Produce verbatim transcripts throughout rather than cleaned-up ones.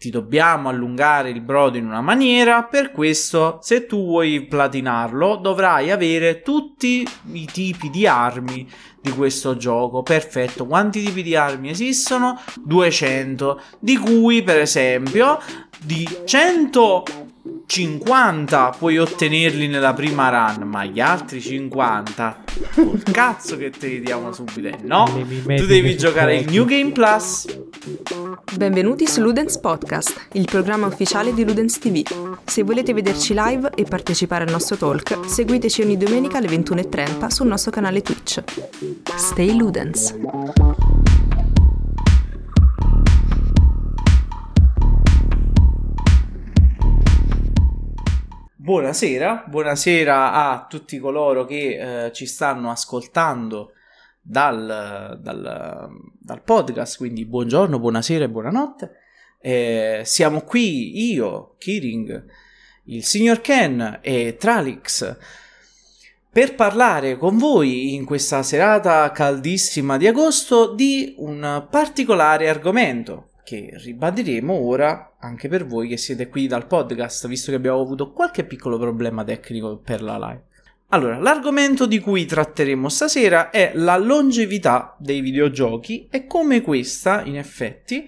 ti dobbiamo allungare il brodo in una maniera, per questo se tu vuoi platinarlo dovrai avere tutti i tipi di armi di questo gioco. Perfetto, quanti tipi di armi esistono? duecento, di cui per esempio di centocinquanta puoi ottenerli nella prima run, ma gli altri cinquanta col cazzo che te li diamo subito, no? Tu devi giocare il New Game Plus. Benvenuti su Ludens Podcast, il programma ufficiale di Ludens tivù. Se volete vederci live e partecipare al nostro talk, seguiteci ogni domenica alle ventuno e trenta sul nostro canale Twitch. Stay Ludens. Buonasera, buonasera a tutti coloro che eh, ci stanno ascoltando dal, dal, dal podcast, quindi buongiorno, buonasera e buonanotte. Eh, siamo qui io, Kiring, il signor Ken e Tralix per parlare con voi in questa serata caldissima di agosto di un particolare argomento che ribadiremo ora anche per voi che siete qui dal podcast, visto che abbiamo avuto qualche piccolo problema tecnico per la live. Allora, l'argomento di cui tratteremo stasera è la longevità dei videogiochi e come questa, in effetti,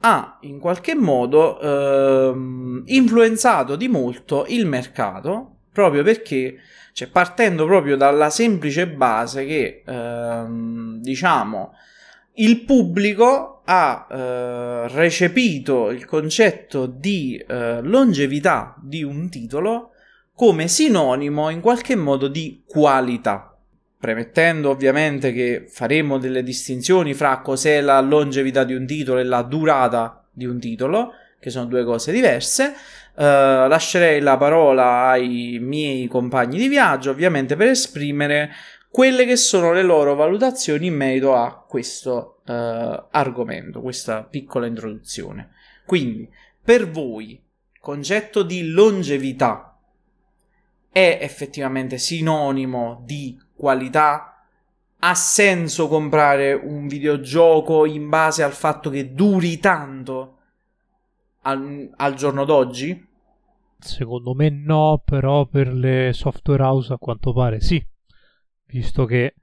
ha in qualche modo ehm, influenzato di molto il mercato, proprio perché, cioè, partendo proprio dalla semplice base che, ehm, diciamo, il pubblico ha eh, recepito il concetto di eh, longevità di un titolo come sinonimo in qualche modo di qualità, premettendo ovviamente che faremo delle distinzioni fra cos'è la longevità di un titolo e la durata di un titolo, che sono due cose diverse. Eh, lascerei la parola ai miei compagni di viaggio ovviamente per esprimere quelle che sono le loro valutazioni in merito a questo uh, argomento, questa piccola introduzione. Quindi, per voi, il concetto di longevità è effettivamente sinonimo di qualità? Ha senso comprare un videogioco in base al fatto che duri tanto al, al giorno d'oggi? Secondo me no, però per le software house a quanto pare sì. Visto che,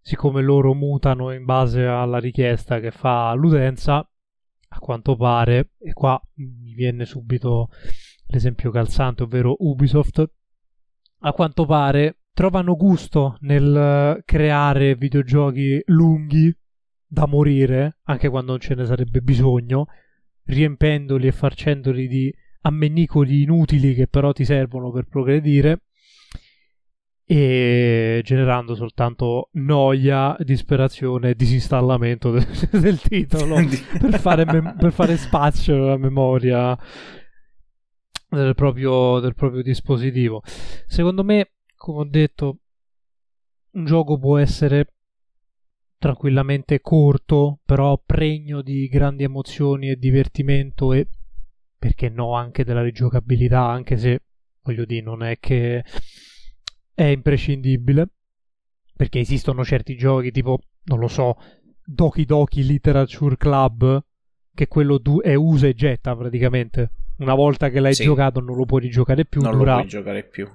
siccome loro mutano in base alla richiesta che fa l'utenza, a quanto pare, e qua mi viene subito l'esempio calzante, ovvero Ubisoft, a quanto pare trovano gusto nel creare videogiochi lunghi da morire, anche quando non ce ne sarebbe bisogno, riempendoli e farcendoli di ammennicoli inutili che però ti servono per progredire, e generando soltanto noia, disperazione e disinstallamento de- del titolo per, fare me- per fare spazio alla memoria del proprio, del proprio dispositivo. Secondo me, come ho detto, un gioco può essere tranquillamente corto, però pregno di grandi emozioni e divertimento e, perché no, anche della rigiocabilità, anche se, voglio dire, non è che è imprescindibile, perché esistono certi giochi tipo, non lo so, Doki Doki Literature Club, che quello du- è usa e getta praticamente. Una volta che l'hai sì. giocato non lo puoi rigiocare più, non dura lo puoi giocare più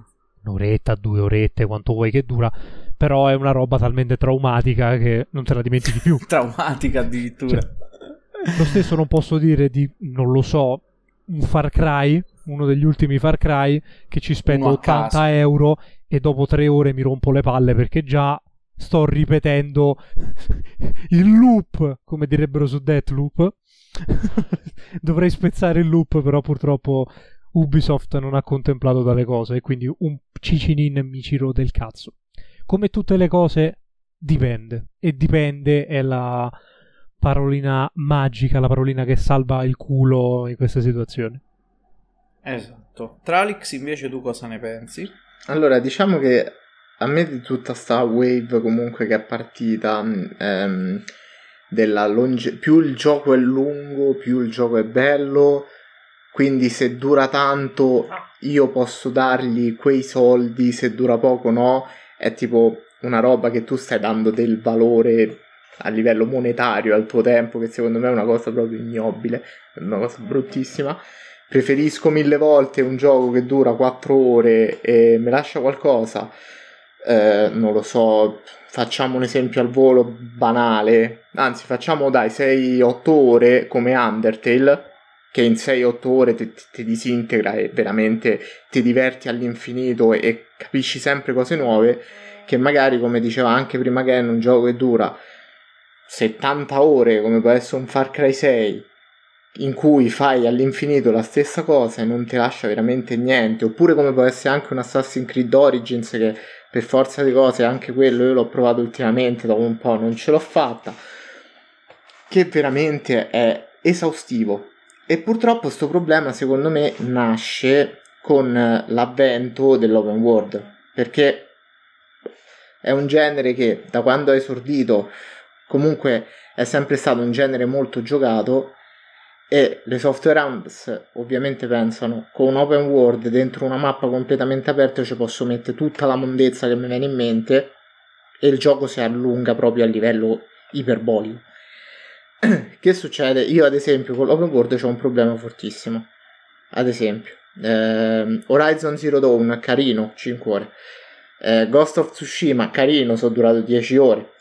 un'oretta, due orette, quanto vuoi che dura, però è una roba talmente traumatica che non te la dimentichi più. Traumatica addirittura, cioè, lo stesso non posso dire di, non lo so, un Far Cry, uno degli ultimi Far Cry, che ci spendo ottanta euro e dopo tre ore mi rompo le palle perché già sto ripetendo il loop, come direbbero su Deathloop. Dovrei spezzare il loop, però purtroppo Ubisoft non ha contemplato tale cosa e quindi un cicinin mi ciro del cazzo. Come tutte le cose dipende, e dipende è la parolina magica, la parolina che salva il culo in queste situazioni. Esatto. Tralix, invece tu cosa ne pensi? Allora, diciamo che a me di tutta sta wave comunque che è partita ehm, della longe- più il gioco è lungo, più il gioco è bello, quindi se dura tanto io posso dargli quei soldi, se dura poco no, è tipo una roba che tu stai dando del valore a livello monetario al tuo tempo, che secondo me è una cosa proprio ignobile, una cosa bruttissima. Preferisco mille volte un gioco che dura quattro ore e mi lascia qualcosa, eh, non lo so, facciamo un esempio al volo banale, anzi facciamo dai sei otto ore come Undertale, che in sei otto ore ti, ti disintegra e veramente ti diverti all'infinito e capisci sempre cose nuove, che magari, come diceva anche prima Ken, un gioco che dura settanta ore come può essere un Far Cry sei, in cui fai all'infinito la stessa cosa e non ti lascia veramente niente, oppure come può essere anche un Assassin's Creed Origins, che per forza di cose anche quello io l'ho provato ultimamente, dopo un po' non ce l'ho fatta, che veramente è esaustivo. E purtroppo sto problema secondo me nasce con l'avvento dell'open world, perché è un genere che da quando è esordito comunque è sempre stato un genere molto giocato, e le software house ovviamente pensano, con un open world dentro una mappa completamente aperta ci posso mettere tutta la mondezza che mi viene in mente, e il gioco si allunga proprio a livello iperbolico. Che succede? Io ad esempio con l'open world c'ho un problema fortissimo. Ad esempio eh, Horizon Zero Dawn, carino, cinque ore, eh, Ghost of Tsushima, carino, sono durato dieci ore.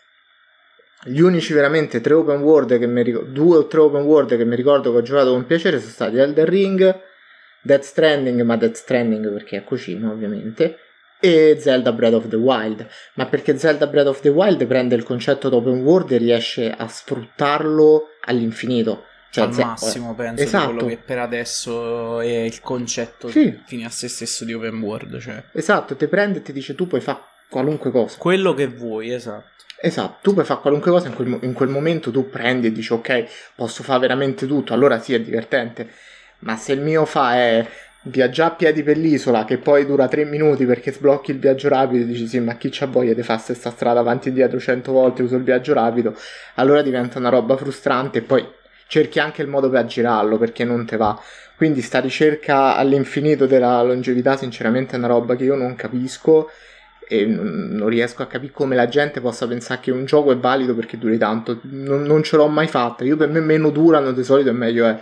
Gli unici veramente tre open world che mi ricordo, due o tre open world che mi ricordo che ho giocato con piacere, sono stati Elden Ring, Death Stranding, ma Death Stranding perché è Kojima ovviamente, e Zelda Breath of the Wild, ma perché Zelda Breath of the Wild prende il concetto di open world e riesce a sfruttarlo all'infinito, cioè, al ze- massimo penso, esatto, di quello che per adesso è il concetto, sì, fine a se stesso di open world, cioè. Esatto, ti prende e ti dice tu puoi fare qualunque cosa, quello che vuoi, esatto. Esatto, tu puoi fare qualunque cosa, in quel, in quel momento tu prendi e dici ok, posso fare veramente tutto, allora sì, è divertente. Ma se il mio fa è viaggiare a piedi per l'isola, che poi dura tre minuti perché sblocchi il viaggio rapido e dici sì, ma chi c'ha voglia di fare questa strada avanti e dietro cento volte, uso il viaggio rapido, allora diventa una roba frustrante e poi cerchi anche il modo per aggirarlo perché non te va. Quindi sta ricerca all'infinito della longevità sinceramente è una roba che io non capisco, e non riesco a capire come la gente possa pensare che un gioco è valido perché duri tanto. Non, non ce l'ho mai fatta. Io per me meno durano di solito e meglio è.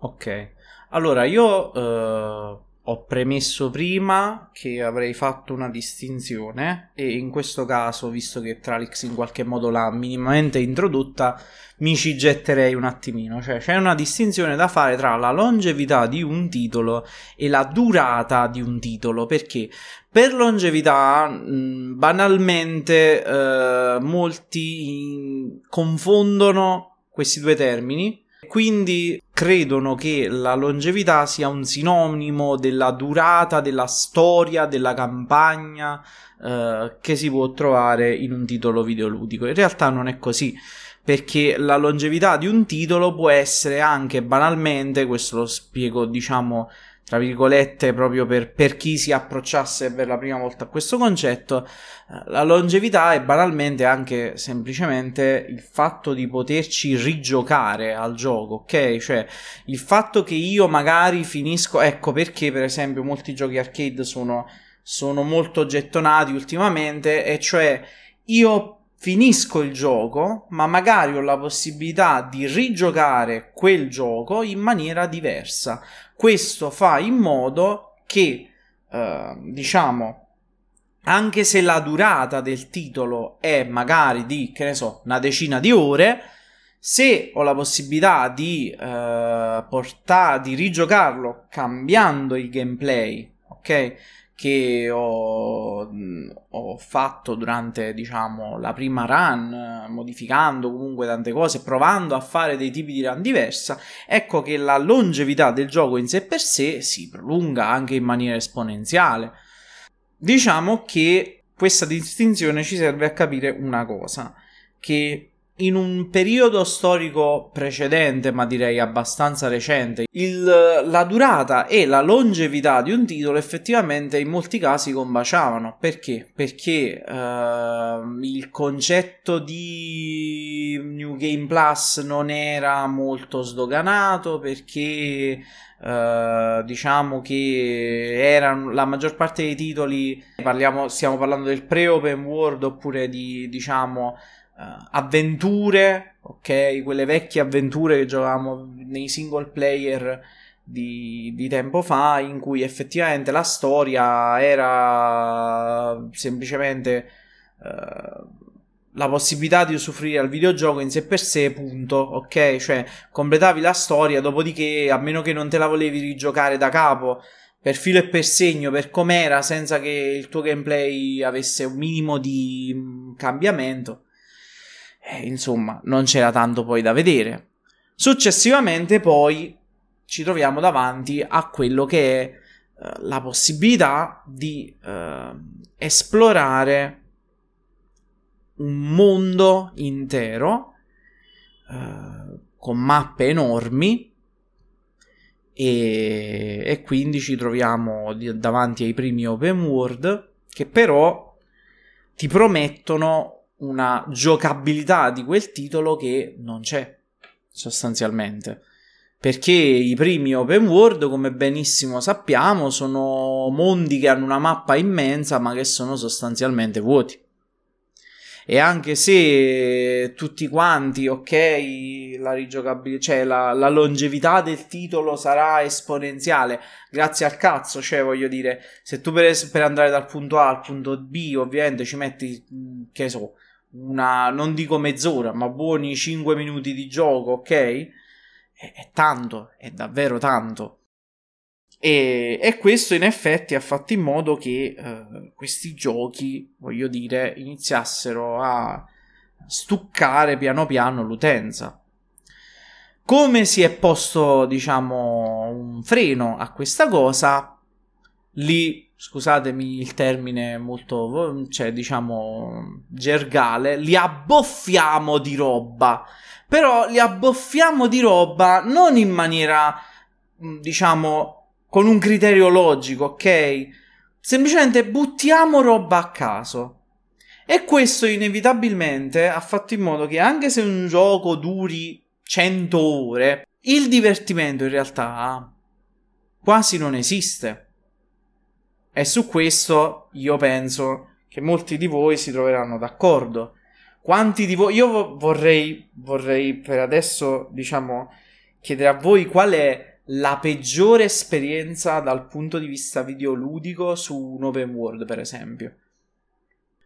Ok, allora io eh, ho premesso prima che avrei fatto una distinzione, e in questo caso, visto che Tralix in qualche modo l'ha minimamente introdotta, mi ci getterei un attimino. Cioè c'è una distinzione da fare tra la longevità di un titolo e la durata di un titolo, perché per longevità, banalmente, eh, molti confondono questi due termini, quindi credono che la longevità sia un sinonimo della durata, della storia, della campagna, eh, che si può trovare in un titolo videoludico. In realtà non è così, perché la longevità di un titolo può essere anche banalmente, questo lo spiego diciamo tra virgolette proprio per, per chi si approcciasse per la prima volta a questo concetto, la longevità è banalmente anche semplicemente il fatto di poterci rigiocare al gioco, ok? Cioè il fatto che io magari finisco, ecco perché per esempio molti giochi arcade sono, sono molto gettonati ultimamente, e cioè io finisco il gioco, ma magari ho la possibilità di rigiocare quel gioco in maniera diversa. Questo fa in modo che, eh, diciamo, anche se la durata del titolo è magari di, che ne so, una decina di ore, se ho la possibilità di, eh, portare, di rigiocarlo cambiando il gameplay, ok? Che ho, ho fatto durante diciamo la prima run, modificando comunque tante cose, provando a fare dei tipi di run diversa, ecco che la longevità del gioco in sé per sé si prolunga anche in maniera esponenziale. Diciamo che questa distinzione ci serve a capire una cosa, che in un periodo storico precedente, ma direi abbastanza recente, il, la durata e la longevità di un titolo effettivamente in molti casi combaciavano. Perché? Perché eh, il concetto di New Game Plus non era molto sdoganato, perché Uh, diciamo che erano la maggior parte dei titoli, parliamo, stiamo parlando del pre-open world oppure di diciamo uh, avventure, ok, quelle vecchie avventure che giocavamo nei single player di, di tempo fa, in cui effettivamente la storia era semplicemente uh, la possibilità di usufruire al videogioco in sé per sé, punto, ok? Cioè, completavi la storia, dopodiché, a meno che non te la volevi rigiocare da capo, per filo e per segno, per com'era, senza che il tuo gameplay avesse un minimo di cambiamento, eh, insomma, non c'era tanto poi da vedere. Successivamente poi ci troviamo davanti a quello che è eh, la possibilità di eh, esplorare un mondo intero uh, con mappe enormi, e, e quindi ci troviamo di, davanti ai primi open world, che però ti promettono una giocabilità di quel titolo che non c'è sostanzialmente, perché i primi open world, come benissimo sappiamo, sono mondi che hanno una mappa immensa ma che sono sostanzialmente vuoti. E anche se tutti quanti, ok, la rigiocabilità, cioè la, la longevità del titolo sarà esponenziale, grazie al cazzo, cioè voglio dire, se tu per, per andare dal punto A al punto B ovviamente ci metti, che so, una, non dico mezz'ora, ma buoni cinque minuti di gioco, ok, è, è tanto, è davvero tanto. E, e questo in effetti ha fatto in modo che eh, questi giochi, voglio dire, iniziassero a stuccare piano piano l'utenza. Come si è posto, diciamo, un freno a questa cosa? Lì, scusatemi il termine molto, cioè, diciamo, gergale, li abboffiamo di roba. Però li abboffiamo di roba non in maniera, diciamo, con un criterio logico, ok? Semplicemente buttiamo roba a caso. E questo inevitabilmente ha fatto in modo che, anche se un gioco duri cento ore, il divertimento in realtà quasi non esiste. E su questo io penso che molti di voi si troveranno d'accordo. Quanti di voi... Io vorrei, vorrei per adesso, diciamo, chiedere a voi qual è la peggiore esperienza dal punto di vista videoludico su un open world, per esempio,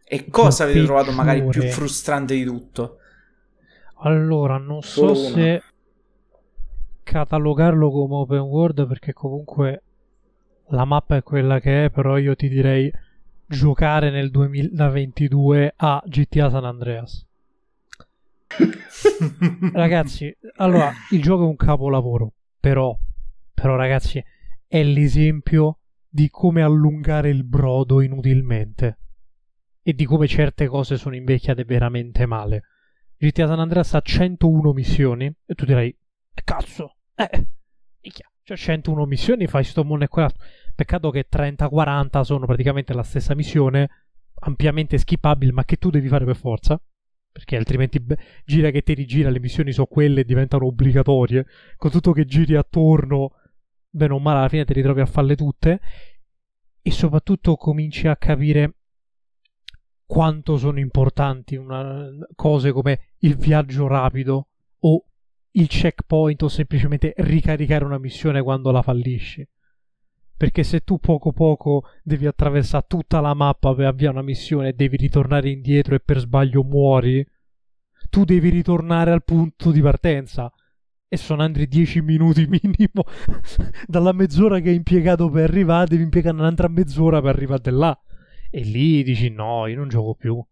e cosa avete trovato magari più frustrante di tutto. Allora, non so se catalogarlo come open world, perché comunque la mappa è quella che è, però io ti direi giocare nel duemilaventidue a G T A San Andreas. Ragazzi, allora, il gioco è un capolavoro, però Però ragazzi, è l'esempio di come allungare il brodo inutilmente e di come certe cose sono invecchiate veramente male. G T A San Andreas ha centouno missioni e tu direi, cazzo, eh, cioè centouno missioni, fai sto mondo e quell'altro. Peccato che trenta quaranta sono praticamente la stessa missione, ampiamente skippabile, ma che tu devi fare per forza, perché altrimenti beh, gira che te rigira, le missioni sono quelle, diventano obbligatorie, con tutto che giri attorno, bene o male alla fine ti ritrovi a farle tutte, e soprattutto cominci a capire quanto sono importanti una, cose come il viaggio rapido o il checkpoint, o semplicemente ricaricare una missione quando la fallisci, perché se tu poco poco devi attraversare tutta la mappa per avviare una missione e devi ritornare indietro e per sbaglio muori, tu devi ritornare al punto di partenza, e sono altri dieci minuti minimo dalla mezz'ora che hai impiegato per arrivare, devi impiegare un'altra mezz'ora per arrivare là, e lì dici no, io non gioco più.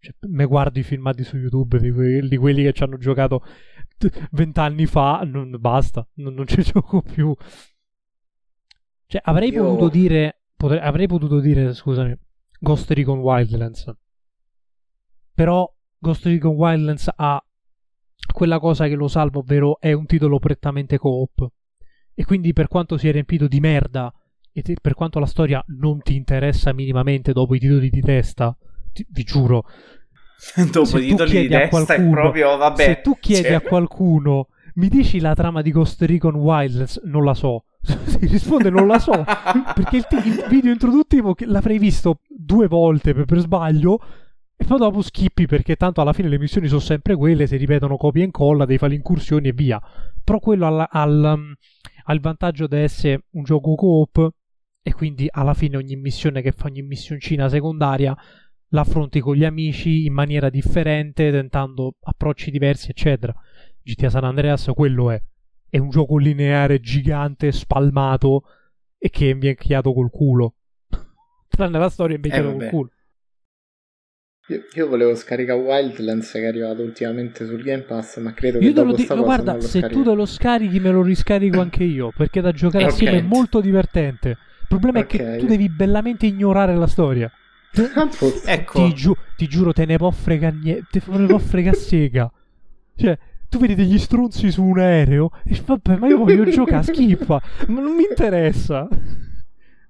Cioè, me guardo i filmati su YouTube di quelli, di quelli che ci hanno giocato vent'anni fa, non, basta, non, non ci gioco più. Cioè, avrei Io... potuto dire, potrei, avrei potuto dire, scusami, Ghost Recon Wildlands. Però Ghost Recon Wildlands ha quella cosa che lo salva, ovvero è un titolo prettamente co-op. E quindi, per quanto sia riempito di merda, e te, per quanto la storia non ti interessa minimamente dopo i titoli di testa, ti, vi giuro. dopo i titoli di testa qualcuno, è proprio, vabbè. Se tu chiedi cioè... a qualcuno, mi dici la trama di Ghost Recon Wildlands? Non la so. Si risponde non la so, perché il, t- il video introduttivo che l'avrei visto due volte per, per sbaglio, e poi dopo schippi, perché tanto alla fine le missioni sono sempre quelle, si ripetono copia e incolla, devi fare le incursioni e via. Però quello al, al, al vantaggio di essere un gioco coop, e quindi alla fine ogni missione che fa, ogni missioncina secondaria, l'affronti con gli amici in maniera differente, tentando approcci diversi, eccetera. G T A San Andreas quello è. È un gioco lineare gigante, spalmato, e che è invecchiato col culo. Tranne la storia è invecchiata eh, col culo. Io, io volevo scaricare Wildlands, che è arrivato ultimamente sul Game Pass, ma credo che io dopo sta cosa guarda, non lo scarico. Se tu te lo scarichi me lo riscarico anche io, perché da giocare okay. assieme è molto divertente. Il problema okay. è che tu devi bellamente ignorare la storia. ecco. ti, giu- ti giuro, te ne può frega niente, te ne può frega sega. Cioè, tu vedi degli stronzi su un aereo e vabbè, ma io voglio giocare, schiffa, ma non mi interessa.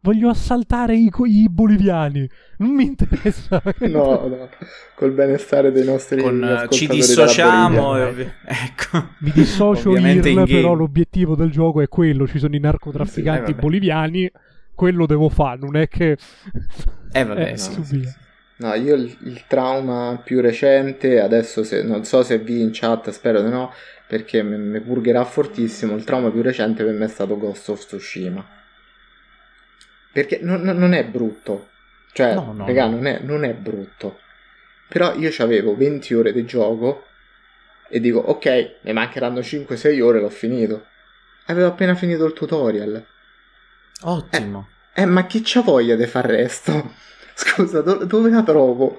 Voglio assaltare i, i boliviani, non mi interessa. No, no, col benestare dei nostri Con, ci dissociamo, Bolivia, ecco. Mi dissocio I R L, però l'obiettivo del gioco è quello, ci sono i narcotrafficanti eh, boliviani, quello devo fare, non è che... Eh vabbè, eh, no, sì, sì. No, io il, il trauma più recente, adesso se, non so se vi in chat, spero di no, perché mi, mi purgherà fortissimo, il trauma più recente per me è stato Ghost of Tsushima. Perché non, non è brutto, cioè, no, no, raga, no. Non, è, non è brutto, però io c'avevo venti ore di gioco e dico, ok, mi mancheranno cinque sei ore, l'ho finito. Avevo appena finito il tutorial. Ottimo. Eh, eh ma chi c'ha voglia di far resto? Scusa, do- dove la trovo?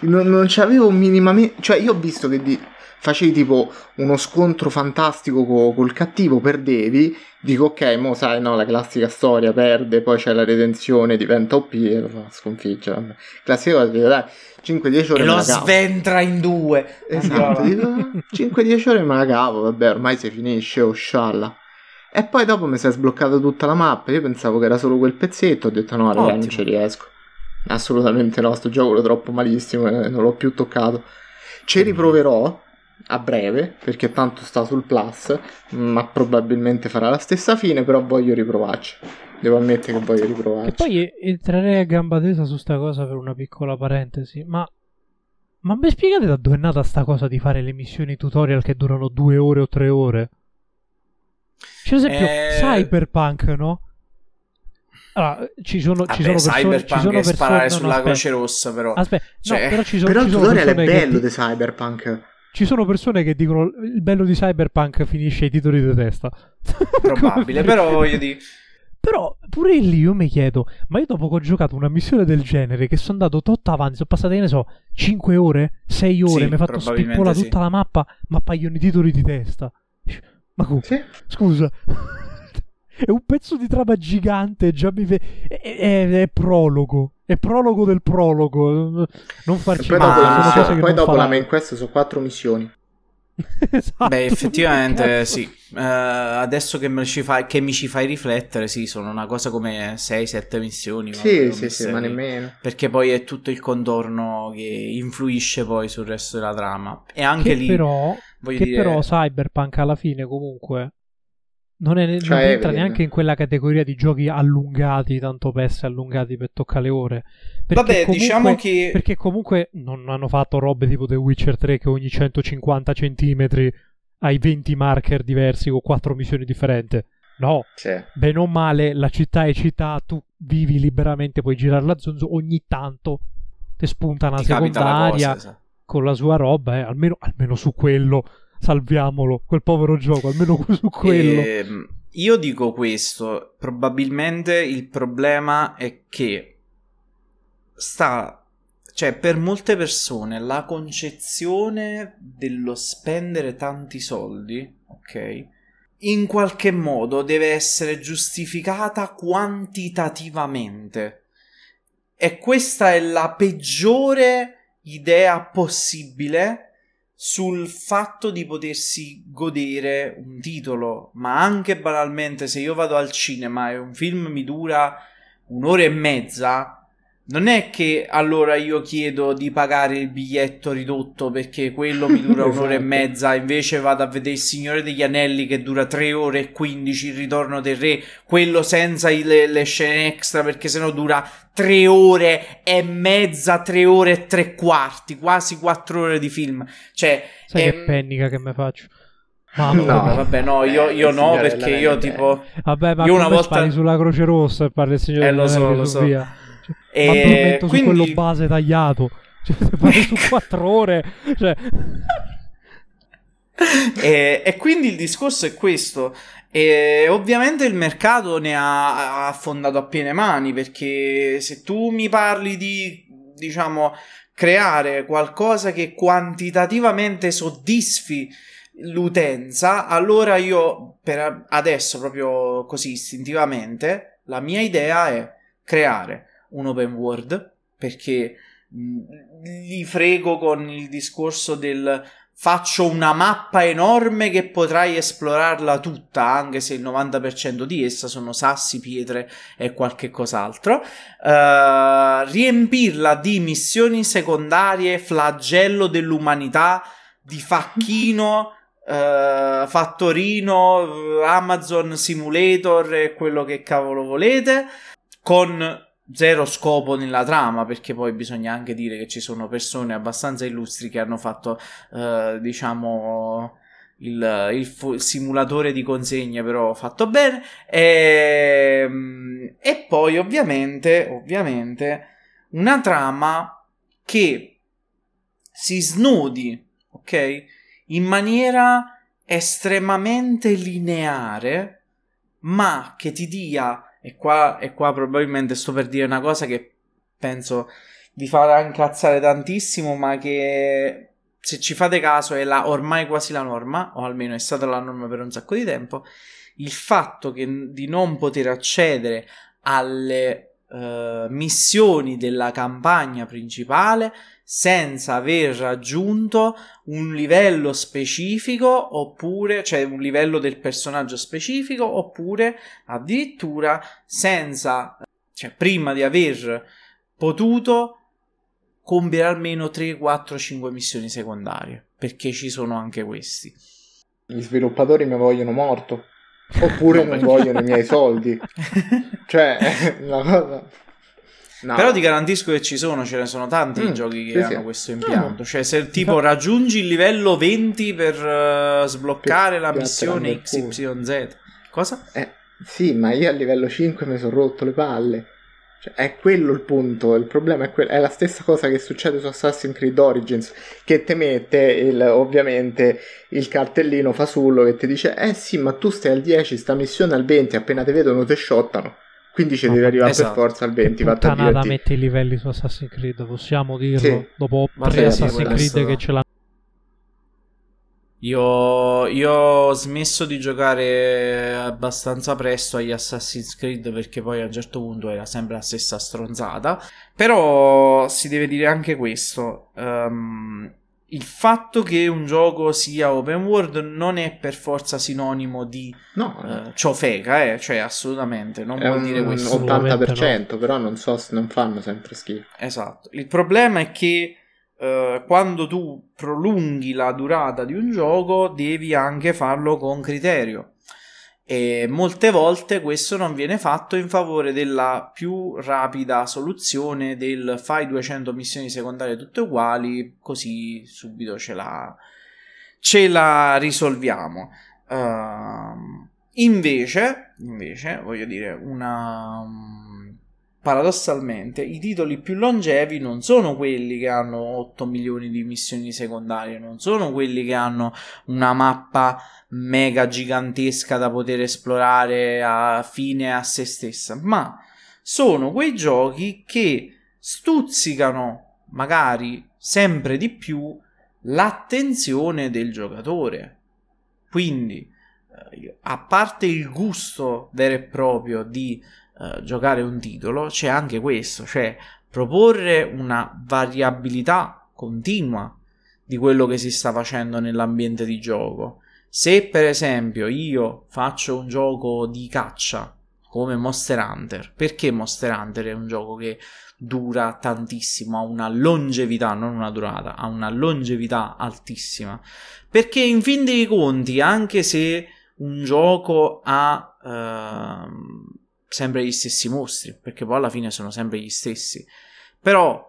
Non, non c'avevo minimamente... Cioè, io ho visto che di... facevi tipo uno scontro fantastico co- col cattivo, perdevi, dico ok, mo sai, no, la classica storia, perde, poi c'è la redenzione, diventa O P e lo fa sconfiggere. Classica cosa, dai, cinque dieci ore e me la cavo. E lo sventra in due. Esatto, cinque dieci ore me la cavo, vabbè, ormai si finisce, oh scialla. E poi dopo mi si è sbloccata tutta la mappa. Io pensavo che era solo quel pezzetto. Ho detto no, raga, non ci riesco. Assolutamente no, sto gioco è troppo malissimo e non l'ho più toccato. Ci riproverò a breve, perché tanto sta sul Plus, ma probabilmente farà la stessa fine. Però voglio riprovarci. Devo ammettere che voglio riprovarci. E poi entrerei a gamba tesa su sta cosa per una piccola parentesi. Ma Ma mi spiegate da dove è nata sta cosa di fare le missioni tutorial che durano due ore o tre ore? C'è esempio eh... Cyberpunk, no? Allora, ci sono, vabbè, ci sono persone, ci sono persone sparare no, sulla croce rossa, però. Aspetta, cioè... no, però ci sono, però ci sono persone è bello che... di Cyberpunk. Ci sono persone che dicono il bello di Cyberpunk finisce ai titoli di testa. Probabile, però voglio dire. Però pure lì io mi chiedo, ma io dopo che ho giocato una missione del genere, che sono andato tutto avanti, sono passate, che ne so, cinque ore, sei ore, sì, mi ha fatto spiccola tutta sì. la mappa, ma paiono i titoli di testa. Ma come? Sì. Scusa, è un pezzo di trama gigante. Già mi ve... è, è, è prologo. È prologo del prologo. Non farci male. Ma... Poi non dopo fa... la main quest sono quattro missioni. Esatto. Beh, effettivamente sì. Uh, adesso che, me ci fai, che mi ci fai riflettere, sì, sono una cosa come sei sette missioni. Sì, ma sì, sì, ma nemmeno. Perché poi è tutto il contorno che influisce poi sul resto della trama. E anche che lì. Però, che dire... però Cyberpunk alla fine comunque non, è, cioè, non entra neanche in quella categoria di giochi allungati, tanto per essere allungati per toccare le ore. Perché vabbè, comunque, diciamo che... Perché comunque non hanno fatto robe tipo The Witcher tre che ogni centocinquanta centimetri hai venti marker diversi con quattro missioni differenti. No, c'è. Bene o male la città è città, tu vivi liberamente, puoi girare la zona, ogni tanto ti spunta una ti secondaria cosa, con la sua roba, eh, almeno, almeno su quello... Salviamolo, quel povero gioco, almeno su quello. Eh, io dico questo, probabilmente il problema è che sta, cioè per molte persone la concezione dello spendere tanti soldi, ok, in qualche modo deve essere giustificata quantitativamente. E questa è la peggiore idea possibile sul fatto di potersi godere un titolo, ma anche banalmente se io vado al cinema e un film mi dura un'ora e mezza, non è che allora io chiedo di pagare il biglietto ridotto perché quello mi dura un'ora e mezza, invece vado a vedere il Signore degli Anelli che dura tre ore e quindici, il Ritorno del Re, quello senza il, le scene extra, perché sennò dura tre ore e mezza, tre ore e tre quarti, quasi quattro ore di film. Cioè, sai ehm... che pennica che me faccio? Ma no, no, vabbè, no, io, io no, perché io tipo vabbè, ma io una volta parli sulla Croce Rossa e parli del Signore eh, degli Anelli, lo so, lo so. Via. E ma tu metto quindi... su quello base tagliato, cioè se parli su quattro ore, cioè... e, e quindi il discorso è questo. E ovviamente il mercato ne ha affondato a piene mani, perché se tu mi parli di, diciamo, creare qualcosa che quantitativamente soddisfi l'utenza, allora io per adesso, proprio così istintivamente, la mia idea è creare un open world, perché li frego con il discorso del faccio una mappa enorme che potrai esplorarla tutta, anche se il novanta per cento di essa sono sassi, pietre e qualche cos'altro, uh, riempirla di missioni secondarie, flagello dell'umanità, di facchino, uh, fattorino, Amazon Simulator e quello che cavolo volete, con zero scopo nella trama, perché poi bisogna anche dire che ci sono persone abbastanza illustri che hanno fatto eh, diciamo il, il, fu- il simulatore di consegne, però fatto bene, e, e poi ovviamente ovviamente una trama che si snodi, ok, in maniera estremamente lineare, ma che ti dia... E qua, e qua probabilmente sto per dire una cosa che penso vi farà incazzare tantissimo, ma che se ci fate caso è la, ormai quasi la norma, o almeno è stata la norma per un sacco di tempo, il fatto che, di non poter accedere alle eh, missioni della campagna principale senza aver raggiunto un livello specifico, oppure, cioè un livello del personaggio specifico, oppure addirittura senza, cioè prima di aver potuto compiere almeno tre, quattro, cinque missioni secondarie, perché ci sono anche questi. Gli sviluppatori mi vogliono morto, oppure non vogliono i miei soldi. Cioè, la cosa... No. Però ti garantisco che ci sono, ce ne sono tanti mm, giochi che sì, hanno sì. questo impianto. Cioè, se tipo raggiungi il livello venti per uh, sbloccare per la missione X Y Z, cosa? Eh, sì, ma io a livello cinque mi sono rotto le palle. Cioè, è quello il punto. Il problema è quello. È la stessa cosa che succede su Assassin's Creed Origins, che te mette il, ovviamente il cartellino fasullo che ti dice: eh sì, ma tu stai al dieci, sta missione al venti, appena te vedono te shottano. Quindi ci devi arrivare esatto. per forza al venti. Canada mette i livelli su Assassin's Creed, possiamo dirlo, sì. dopo tre Assassin's Creed che no. ce l'hanno. Io, io ho smesso di giocare abbastanza presto agli Assassin's Creed, perché poi a un certo punto era sempre la stessa stronzata. Però si deve dire anche questo, um, il fatto che un gioco sia open world non è per forza sinonimo di no, no. Uh, ciò fega, eh? Cioè assolutamente non è vuol un, dire questo. ottanta per cento no. Però non so se non fanno sempre schifo. Esatto, il problema è che uh, quando tu prolunghi la durata di un gioco devi anche farlo con criterio, e molte volte questo non viene fatto in favore della più rapida soluzione del fai duecento missioni secondarie tutte uguali, così subito ce la, ce la risolviamo. Uh, invece, invece, voglio dire, una, paradossalmente i titoli più longevi non sono quelli che hanno otto milioni di missioni secondarie, non sono quelli che hanno una mappa mega gigantesca da poter esplorare a fine a se stessa, ma sono quei giochi che stuzzicano magari sempre di più l'attenzione del giocatore. Quindi, a parte il gusto vero e proprio di uh, giocare un titolo, c'è anche questo, cioè proporre una variabilità continua di quello che si sta facendo nell'ambiente di gioco. Se per esempio io faccio un gioco di caccia, come Monster Hunter. Perché Monster Hunter è un gioco che dura tantissimo, ha una longevità, non una durata, ha una longevità altissima, perché in fin dei conti, anche se un gioco ha ehm, sempre gli stessi mostri, perché poi alla fine sono sempre gli stessi, però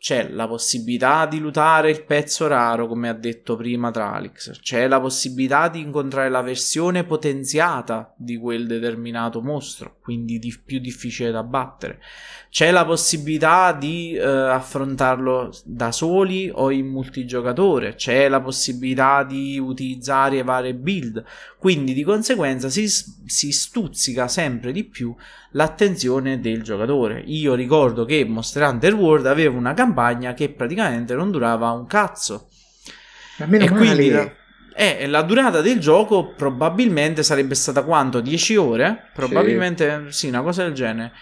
c'è la possibilità di lootare il pezzo raro, come ha detto prima Tralix, c'è la possibilità di incontrare la versione potenziata di quel determinato mostro, quindi di più difficile da battere, c'è la possibilità di eh, affrontarlo da soli o in multigiocatore, c'è la possibilità di utilizzare varie build, quindi di conseguenza si, si stuzzica sempre di più l'attenzione del giocatore. Io ricordo che Monster Hunter World aveva una campagna che praticamente non durava un cazzo, almeno e quindi eh, la durata del gioco probabilmente sarebbe stata quanto? dieci ore? Probabilmente sì. sì, una cosa del genere.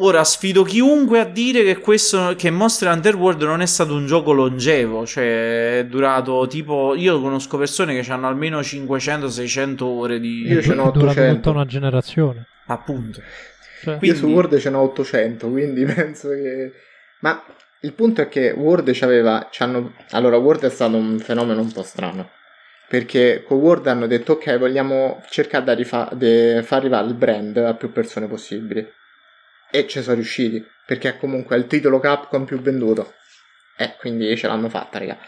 Ora sfido chiunque a dire che questo, che Monster Hunter World non è stato un gioco longevo, cioè è durato tipo, io conosco persone che hanno almeno cinquecento seicento ore di... Io ce n'ho ottocento. Tutta una generazione. Appunto. Cioè. Quindi... Io su World ce n'ho ottocento, quindi penso che... Ma il punto è che World c'aveva... C'hanno... Allora, World è stato un fenomeno un po' strano, perché con World hanno detto ok, vogliamo cercare di rifa- de- far arrivare il brand a più persone possibili, e ci sono riusciti, perché è comunque il titolo Capcom più venduto, e eh, quindi ce l'hanno fatta, raga.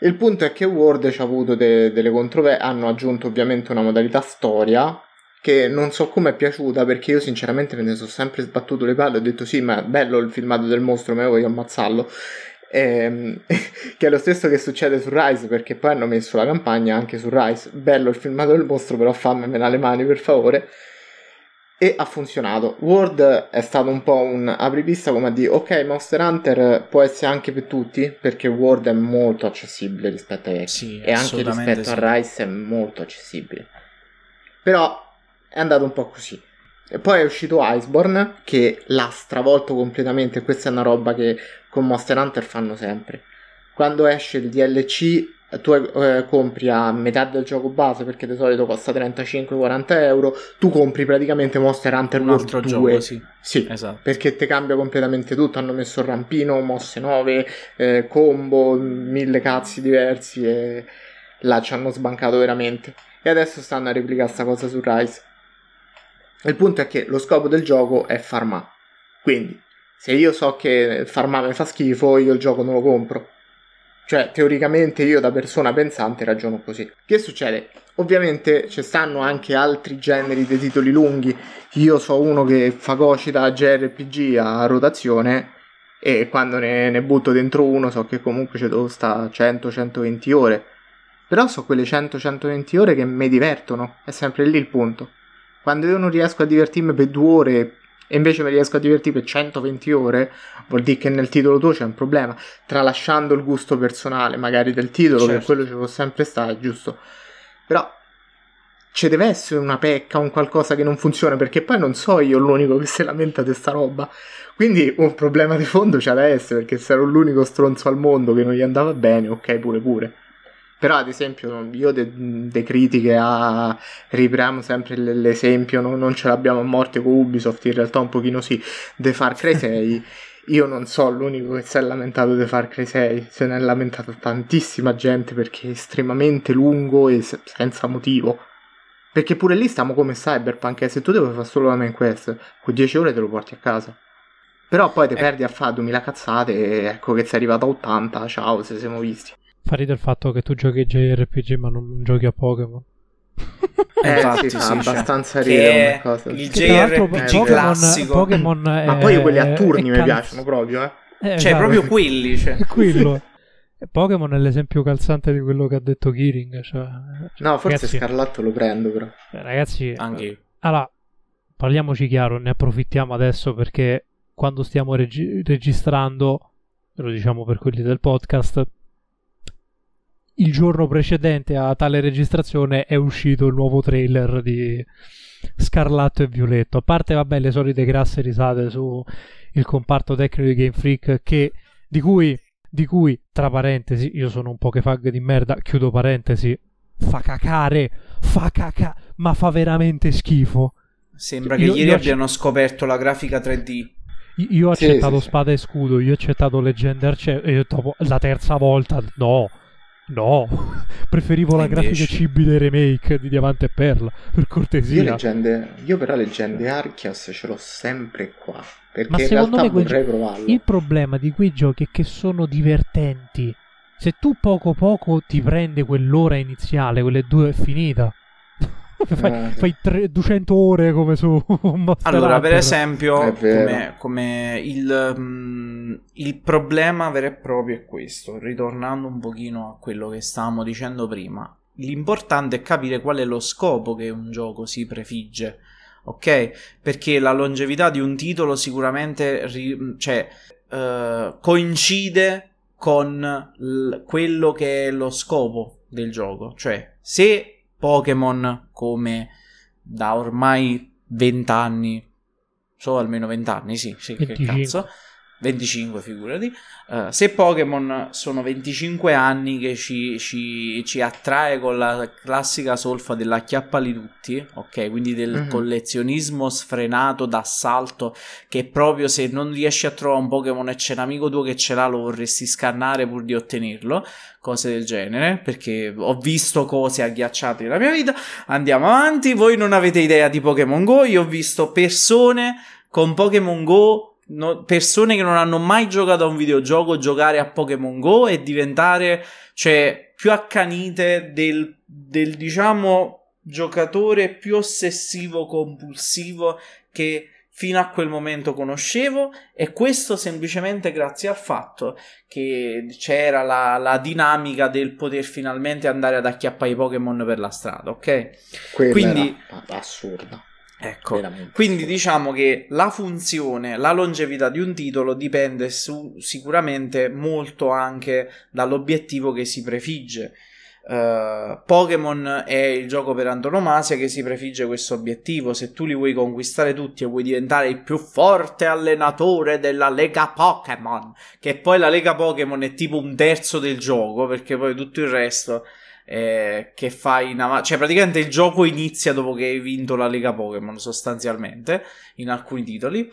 Il punto è che World ci ha avuto de- delle controversie, hanno aggiunto ovviamente una modalità storia che non so come è piaciuta, perché io sinceramente me ne sono sempre sbattuto le palle, ho detto sì, ma è bello il filmato del mostro, ma io voglio ammazzarlo, ehm, che è lo stesso che succede su Rise, perché poi hanno messo la campagna anche su Rise, bello il filmato del mostro, però fammela le mani per favore, e ha funzionato. World è stato un po' un apripista, come a dire ok, Monster Hunter può essere anche per tutti, perché World è molto accessibile rispetto a vecchi, sì, e anche rispetto sì. a Rise è molto accessibile, però è andato un po' così. E poi è uscito Iceborne, che l'ha stravolto completamente. Questa è una roba che con Monster Hunter fanno sempre. Quando esce il D L C, tu eh, compri a metà del gioco base, perché di solito costa trentacinque quaranta euro. Tu compri praticamente Monster Hunter un altro due. Gioco, sì. Sì, esatto. Perché ti cambia completamente tutto. Hanno messo il rampino, mosse nuove, eh, combo, mille cazzi diversi. E là ci hanno sbancato veramente. E adesso stanno a replicare sta cosa su Rise. Il punto è che lo scopo del gioco è farmare, quindi se io so che farmare mi fa schifo, io il gioco non lo compro. Cioè teoricamente io da persona pensante ragiono così. Che succede? Ovviamente ci stanno anche altri generi di titoli lunghi. Io so uno che fagocita J R P G a rotazione, e quando ne, ne butto dentro uno so che comunque ci devo stare cento centoventi ore. Però so quelle cento centoventi ore che mi divertono, è sempre lì il punto. Quando io non riesco a divertirmi per due ore e invece mi riesco a divertire per centoventi ore, vuol dire che nel titolo tuo c'è un problema, tralasciando il gusto personale magari del titolo, certo, che quello ci può sempre stare, giusto? Però ci deve essere una pecca, un qualcosa che non funziona, perché poi non so io l'unico che si lamenta di sta roba, quindi un problema di fondo c'ha da essere, perché sarò l'unico stronzo al mondo che non gli andava bene, ok, pure pure. Però ad esempio io de, de critiche a... ripriamo sempre l'esempio, non, non ce l'abbiamo a morte con Ubisoft, in realtà un pochino sì, The Far Cry sei, io non so l'unico che si è lamentato di Far Cry sei, se ne è lamentata tantissima gente, perché è estremamente lungo e se, senza motivo, perché pure lì stiamo come Cyberpunk, e se tu devi fare solo la main quest, con dieci ore te lo porti a casa. Però poi ti eh. perdi a fare duemila cazzate e ecco che sei arrivato a ottanta, ciao, se siamo visti. Fa ridere il fatto che tu giochi J R P G ma non giochi a Pokémon. Eh, infatti, sì, sì, abbastanza cioè, ridere una cosa. Il J R P G classico. Pokémon è, ma poi quelli a turni mi piacciono proprio, eh. eh cioè, proprio quelli, cioè. Quello. Pokémon è l'esempio calzante di quello che ha detto Keating, cioè, cioè, no, forse ragazzi, Scarlatto lo prendo, però. Ragazzi, anche io. Allora, parliamoci chiaro, ne approfittiamo adesso, perché quando stiamo reg- registrando, lo diciamo per quelli del podcast, il giorno precedente a tale registrazione è uscito il nuovo trailer di Scarlatto e Violetto. A parte, vabbè, le solite grasse risate su il comparto tecnico di Game Freak, che, di, cui, di cui, tra parentesi, io sono un pokefag di merda, chiudo parentesi, fa cacare, fa cacare, ma fa veramente schifo. Sembra che io, ieri io abbiano acc... scoperto la grafica tre D. Io ho accettato sì, sì, Spada sì. e Scudo, io ho accettato Leggende Arce... E dopo, la terza volta, no, no, preferivo la Invece. grafica cibile remake di Diamante e Perla, per cortesia. Io, Leggende... io però Leggende Arceus ce l'ho sempre qua, perché ma in realtà vorrei gio... provarlo. Il problema di quei giochi è che sono divertenti. Se tu poco poco ti prende quell'ora iniziale, quelle due è finita. Fai, fai tre, duecento ore come su Monster Allora Hunter. Per esempio come, come il, um, il problema vero e proprio è questo. Ritornando un pochino a quello che stavamo dicendo prima, l'importante è capire qual è lo scopo che un gioco si prefigge, ok? Perché la longevità di un titolo sicuramente ri- cioè, uh, coincide con l- quello che è lo scopo del gioco. Cioè, se Pokémon, come da ormai venti anni, so almeno venti anni, sì, sì che cazzo, venticinque figurati, uh, se Pokémon sono venticinque anni che ci, ci, ci attrae con la classica solfa dell'acchiappali tutti, ok, quindi del mm-hmm. collezionismo sfrenato d'assalto, che proprio se non riesci a trovare un Pokémon e c'è un amico tuo che ce l'ha lo vorresti scannare pur di ottenerlo, cose del genere, perché ho visto cose agghiacciate nella mia vita. Andiamo avanti, voi non avete idea di Pokémon GO, io ho visto persone con Pokémon GO, no, persone che non hanno mai giocato a un videogioco giocare a Pokémon GO e diventare, cioè, più accanite del, del diciamo giocatore più ossessivo compulsivo che fino a quel momento conoscevo, e questo semplicemente grazie al fatto che c'era la, la dinamica del poter finalmente andare ad acchiappare i Pokémon per la strada, ok? Quella quindi era assurda. Ecco, veramente. Quindi diciamo che la funzione, la longevità di un titolo dipende su, sicuramente molto anche dall'obiettivo che si prefigge. Uh, Pokémon è il gioco per antonomasia che si prefigge questo obiettivo. Se tu li vuoi conquistare tutti e vuoi diventare il più forte allenatore della Lega Pokémon, che poi la Lega Pokémon è tipo un terzo del gioco, perché poi tutto il resto... Eh, che fai in av- cioè praticamente il gioco inizia dopo che hai vinto la Lega Pokémon, sostanzialmente, in alcuni titoli.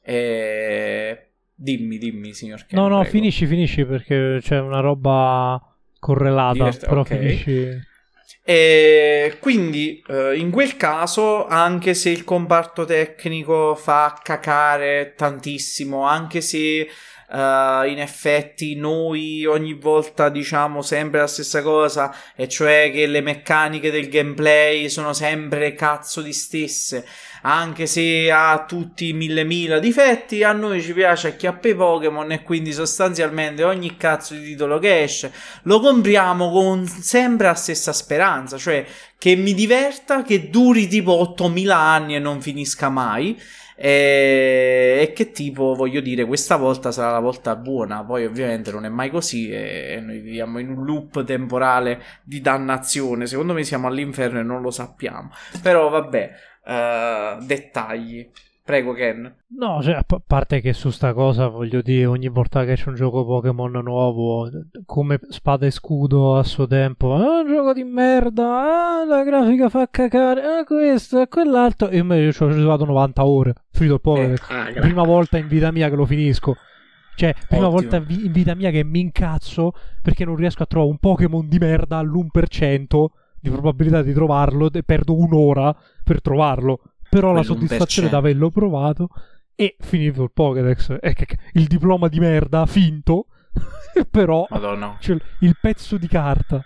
eh, dimmi dimmi signor Ken, no no prego. finisci finisci perché c'è una roba correlata. Divert- però okay. finisci eh, quindi eh, in quel caso, anche se il comparto tecnico fa cacare tantissimo, anche se Uh, in effetti noi ogni volta diciamo sempre la stessa cosa, e cioè che le meccaniche del gameplay sono sempre le cazzo di stesse, anche se ha tutti millemila difetti, a noi ci piace acchiappare Pokémon, e quindi sostanzialmente ogni cazzo di titolo che esce lo compriamo con sempre la stessa speranza, cioè che mi diverta, che duri tipo ottomila anni e non finisca mai. E che tipo, voglio dire, questa volta sarà la volta buona, poi ovviamente non è mai così, e noi viviamo in un loop temporale di dannazione. Secondo me siamo all'inferno e non lo sappiamo, però vabbè, uh, dettagli. Prego Ken. No, cioè, a parte che su sta cosa, voglio dire, ogni volta che c'è un gioco Pokémon nuovo, come Spada e Scudo a suo tempo, ah, un gioco di merda, ah, la grafica fa cacare, ah, questo, quell'altro, io me ci ho giocato novanta ore, finito il Pokémon, eh, ah, prima volta in vita mia che lo finisco. Cioè, prima Ottimo. volta in vita mia che mi incazzo perché non riesco a trovare un Pokémon di merda all'uno per cento di probabilità di trovarlo, e perdo un'ora per trovarlo. Però la soddisfazione di averlo provato e finito il Pokédex, il diploma di merda finto, però cioè, il pezzo di carta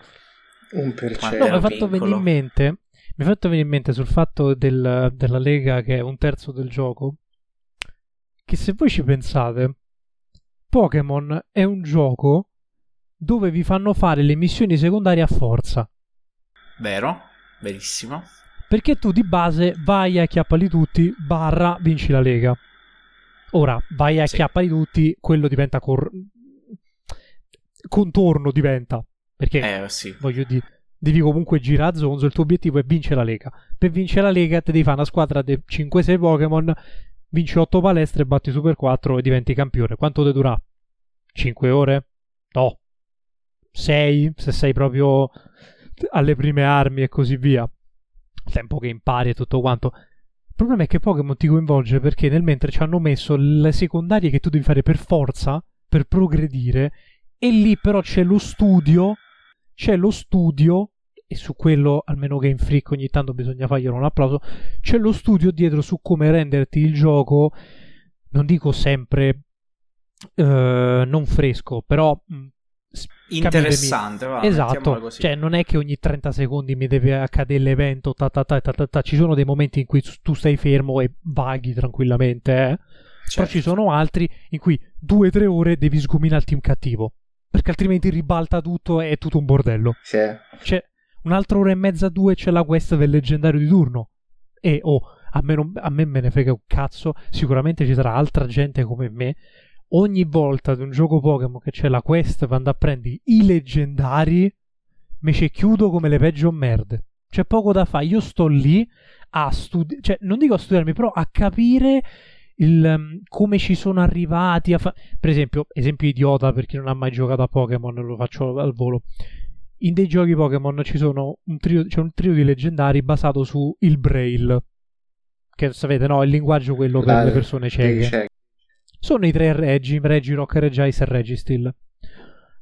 uno per cento. No, mi ha fatto venire in mente mi ha fatto venire in mente sul fatto del, della Lega, che è un terzo del gioco, che se voi ci pensate, Pokémon è un gioco dove vi fanno fare le missioni secondarie a forza, vero? Verissimo. Perché tu di base vai a acchiappali tutti, barra vinci la Lega. Ora, vai a acchiappali sì. tutti, quello diventa cor... contorno diventa. Perché, eh, sì. voglio dire, devi comunque girare a zonzo, il tuo obiettivo è vincere la Lega. Per vincere la Lega ti devi fare una squadra di cinque sei Pokémon, vinci otto palestre, batti Super quattro e diventi campione. Quanto ti dura? cinque ore? No. sei, se sei proprio alle prime armi e così via. Tempo che impari e tutto quanto. Il problema è che Pokémon ti coinvolge perché nel mentre ci hanno messo le secondarie che tu devi fare per forza, per progredire, e lì però c'è lo studio, c'è lo studio, e su quello almeno Game Freak ogni tanto bisogna farglielo un applauso, c'è lo studio dietro su come renderti il gioco, non dico sempre eh, non fresco, però interessante, va, esatto, così. Cioè non è che ogni trenta secondi mi deve accadere l'evento, ta ta ta ta ta ta. Ci sono dei momenti in cui tu stai fermo e vaghi tranquillamente, eh? Certo. Però ci sono altri in cui due tre ore devi sgominarti un cattivo, perché altrimenti ribalta tutto e è tutto un bordello. Sì. Cioè un'altra ora e mezza, due, c'è la quest del leggendario di turno. E oh, a me, non, a me me ne frega un cazzo. Sicuramente ci sarà altra gente come me. Ogni volta di un gioco Pokémon che c'è la quest vanno a prendere i leggendari, me ci chiudo come le peggio merde. C'è poco da fare. Io sto lì a studiare, cioè non dico a studiarmi, però a capire il, um, come ci sono arrivati a fa- per esempio, esempio idiota per chi non ha mai giocato a Pokémon, lo faccio al volo. In dei giochi Pokémon ci sono un trio, c'è un trio di leggendari basato su il Braille, che sapete, no? Il linguaggio quello per la, le persone cieche. cieche. Sono i tre Regi, Regi Rock, Regice e Registil.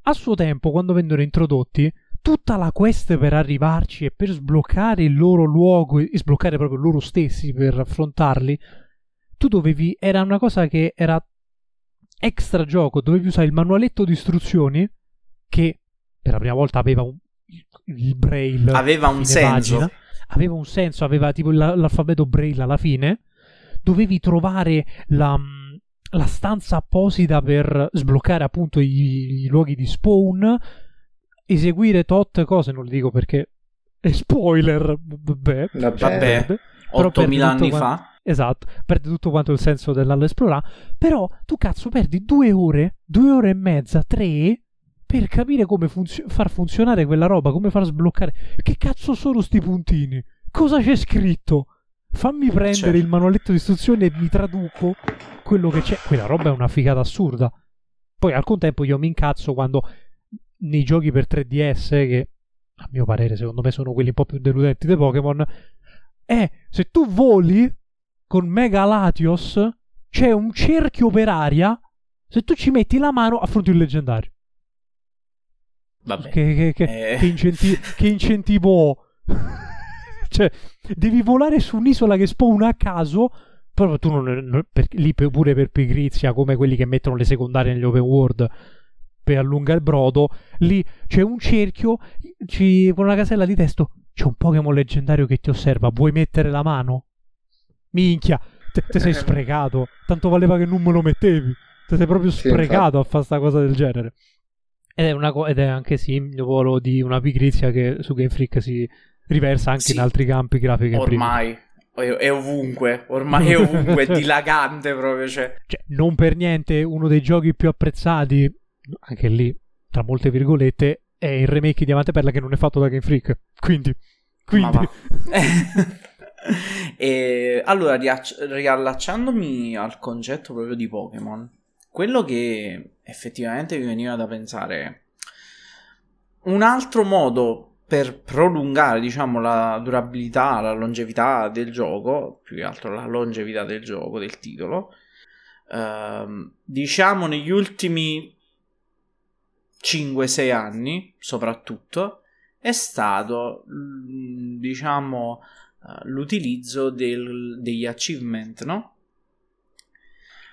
A suo tempo, quando vennero introdotti, tutta la quest per arrivarci e per sbloccare il loro luogo, e sbloccare proprio loro stessi per affrontarli, tu dovevi, era una cosa che era extra gioco, dovevi usare il manualetto di istruzioni, che per la prima volta aveva un, il Braille, aveva un senso pagina, aveva un senso, aveva tipo l'alfabeto Braille alla fine. Dovevi trovare la, la stanza apposita per sbloccare appunto i, i luoghi di spawn, eseguire tot cose, non le dico perché è spoiler, vabbè, vabbè, vabbè. ottomila anni quanto, fa, esatto, perde tutto quanto il senso dell'esplorare. Però tu cazzo perdi due ore, due ore e mezza, tre, per capire come funzio- far funzionare quella roba, come far sbloccare. Che cazzo sono sti puntini? Cosa c'è scritto? Fammi prendere certo. il manualetto di istruzione e mi traduco quello che c'è. Quella roba è una figata assurda. Poi al contempo io mi incazzo quando nei giochi per tre D S, che a mio parere secondo me sono quelli un po' più deludenti dei Pokémon, eh, se tu voli con Mega Latios c'è un cerchio per aria, se tu ci metti la mano affronti il leggendario. Vabbè. Che, che, che, eh. che, incenti- che incentivo cioè devi volare su un'isola che spawna a caso, però tu non, non per, lì pure per pigrizia, come quelli che mettono le secondarie negli open world per allungare il brodo, lì c'è un cerchio ci, con una casella di testo, c'è un Pokémon leggendario che ti osserva, vuoi mettere la mano? Minchia, te, te sei sprecato, tanto valeva che non me lo mettevi, te sei proprio sprecato a fare sta cosa del genere. Ed è, una co- ed è anche simbolo di una pigrizia che su Game Freak si riversa anche sì. in altri campi grafici. Ormai è ovunque, ormai è ovunque, è dilagante proprio. Cioè. Cioè, non per niente uno dei giochi più apprezzati, anche lì, tra molte virgolette, è il remake di Diamante Perla che non è fatto da Game Freak. Quindi, quindi... E allora, riac- riallacciandomi al concetto proprio di Pokémon, quello che effettivamente mi veniva da pensare, un altro modo per prolungare, diciamo, la durabilità, la longevità del gioco, più che altro la longevità del gioco, del titolo, ehm, diciamo negli ultimi cinque sei anni soprattutto, è stato, diciamo, l'utilizzo del, degli achievement, no?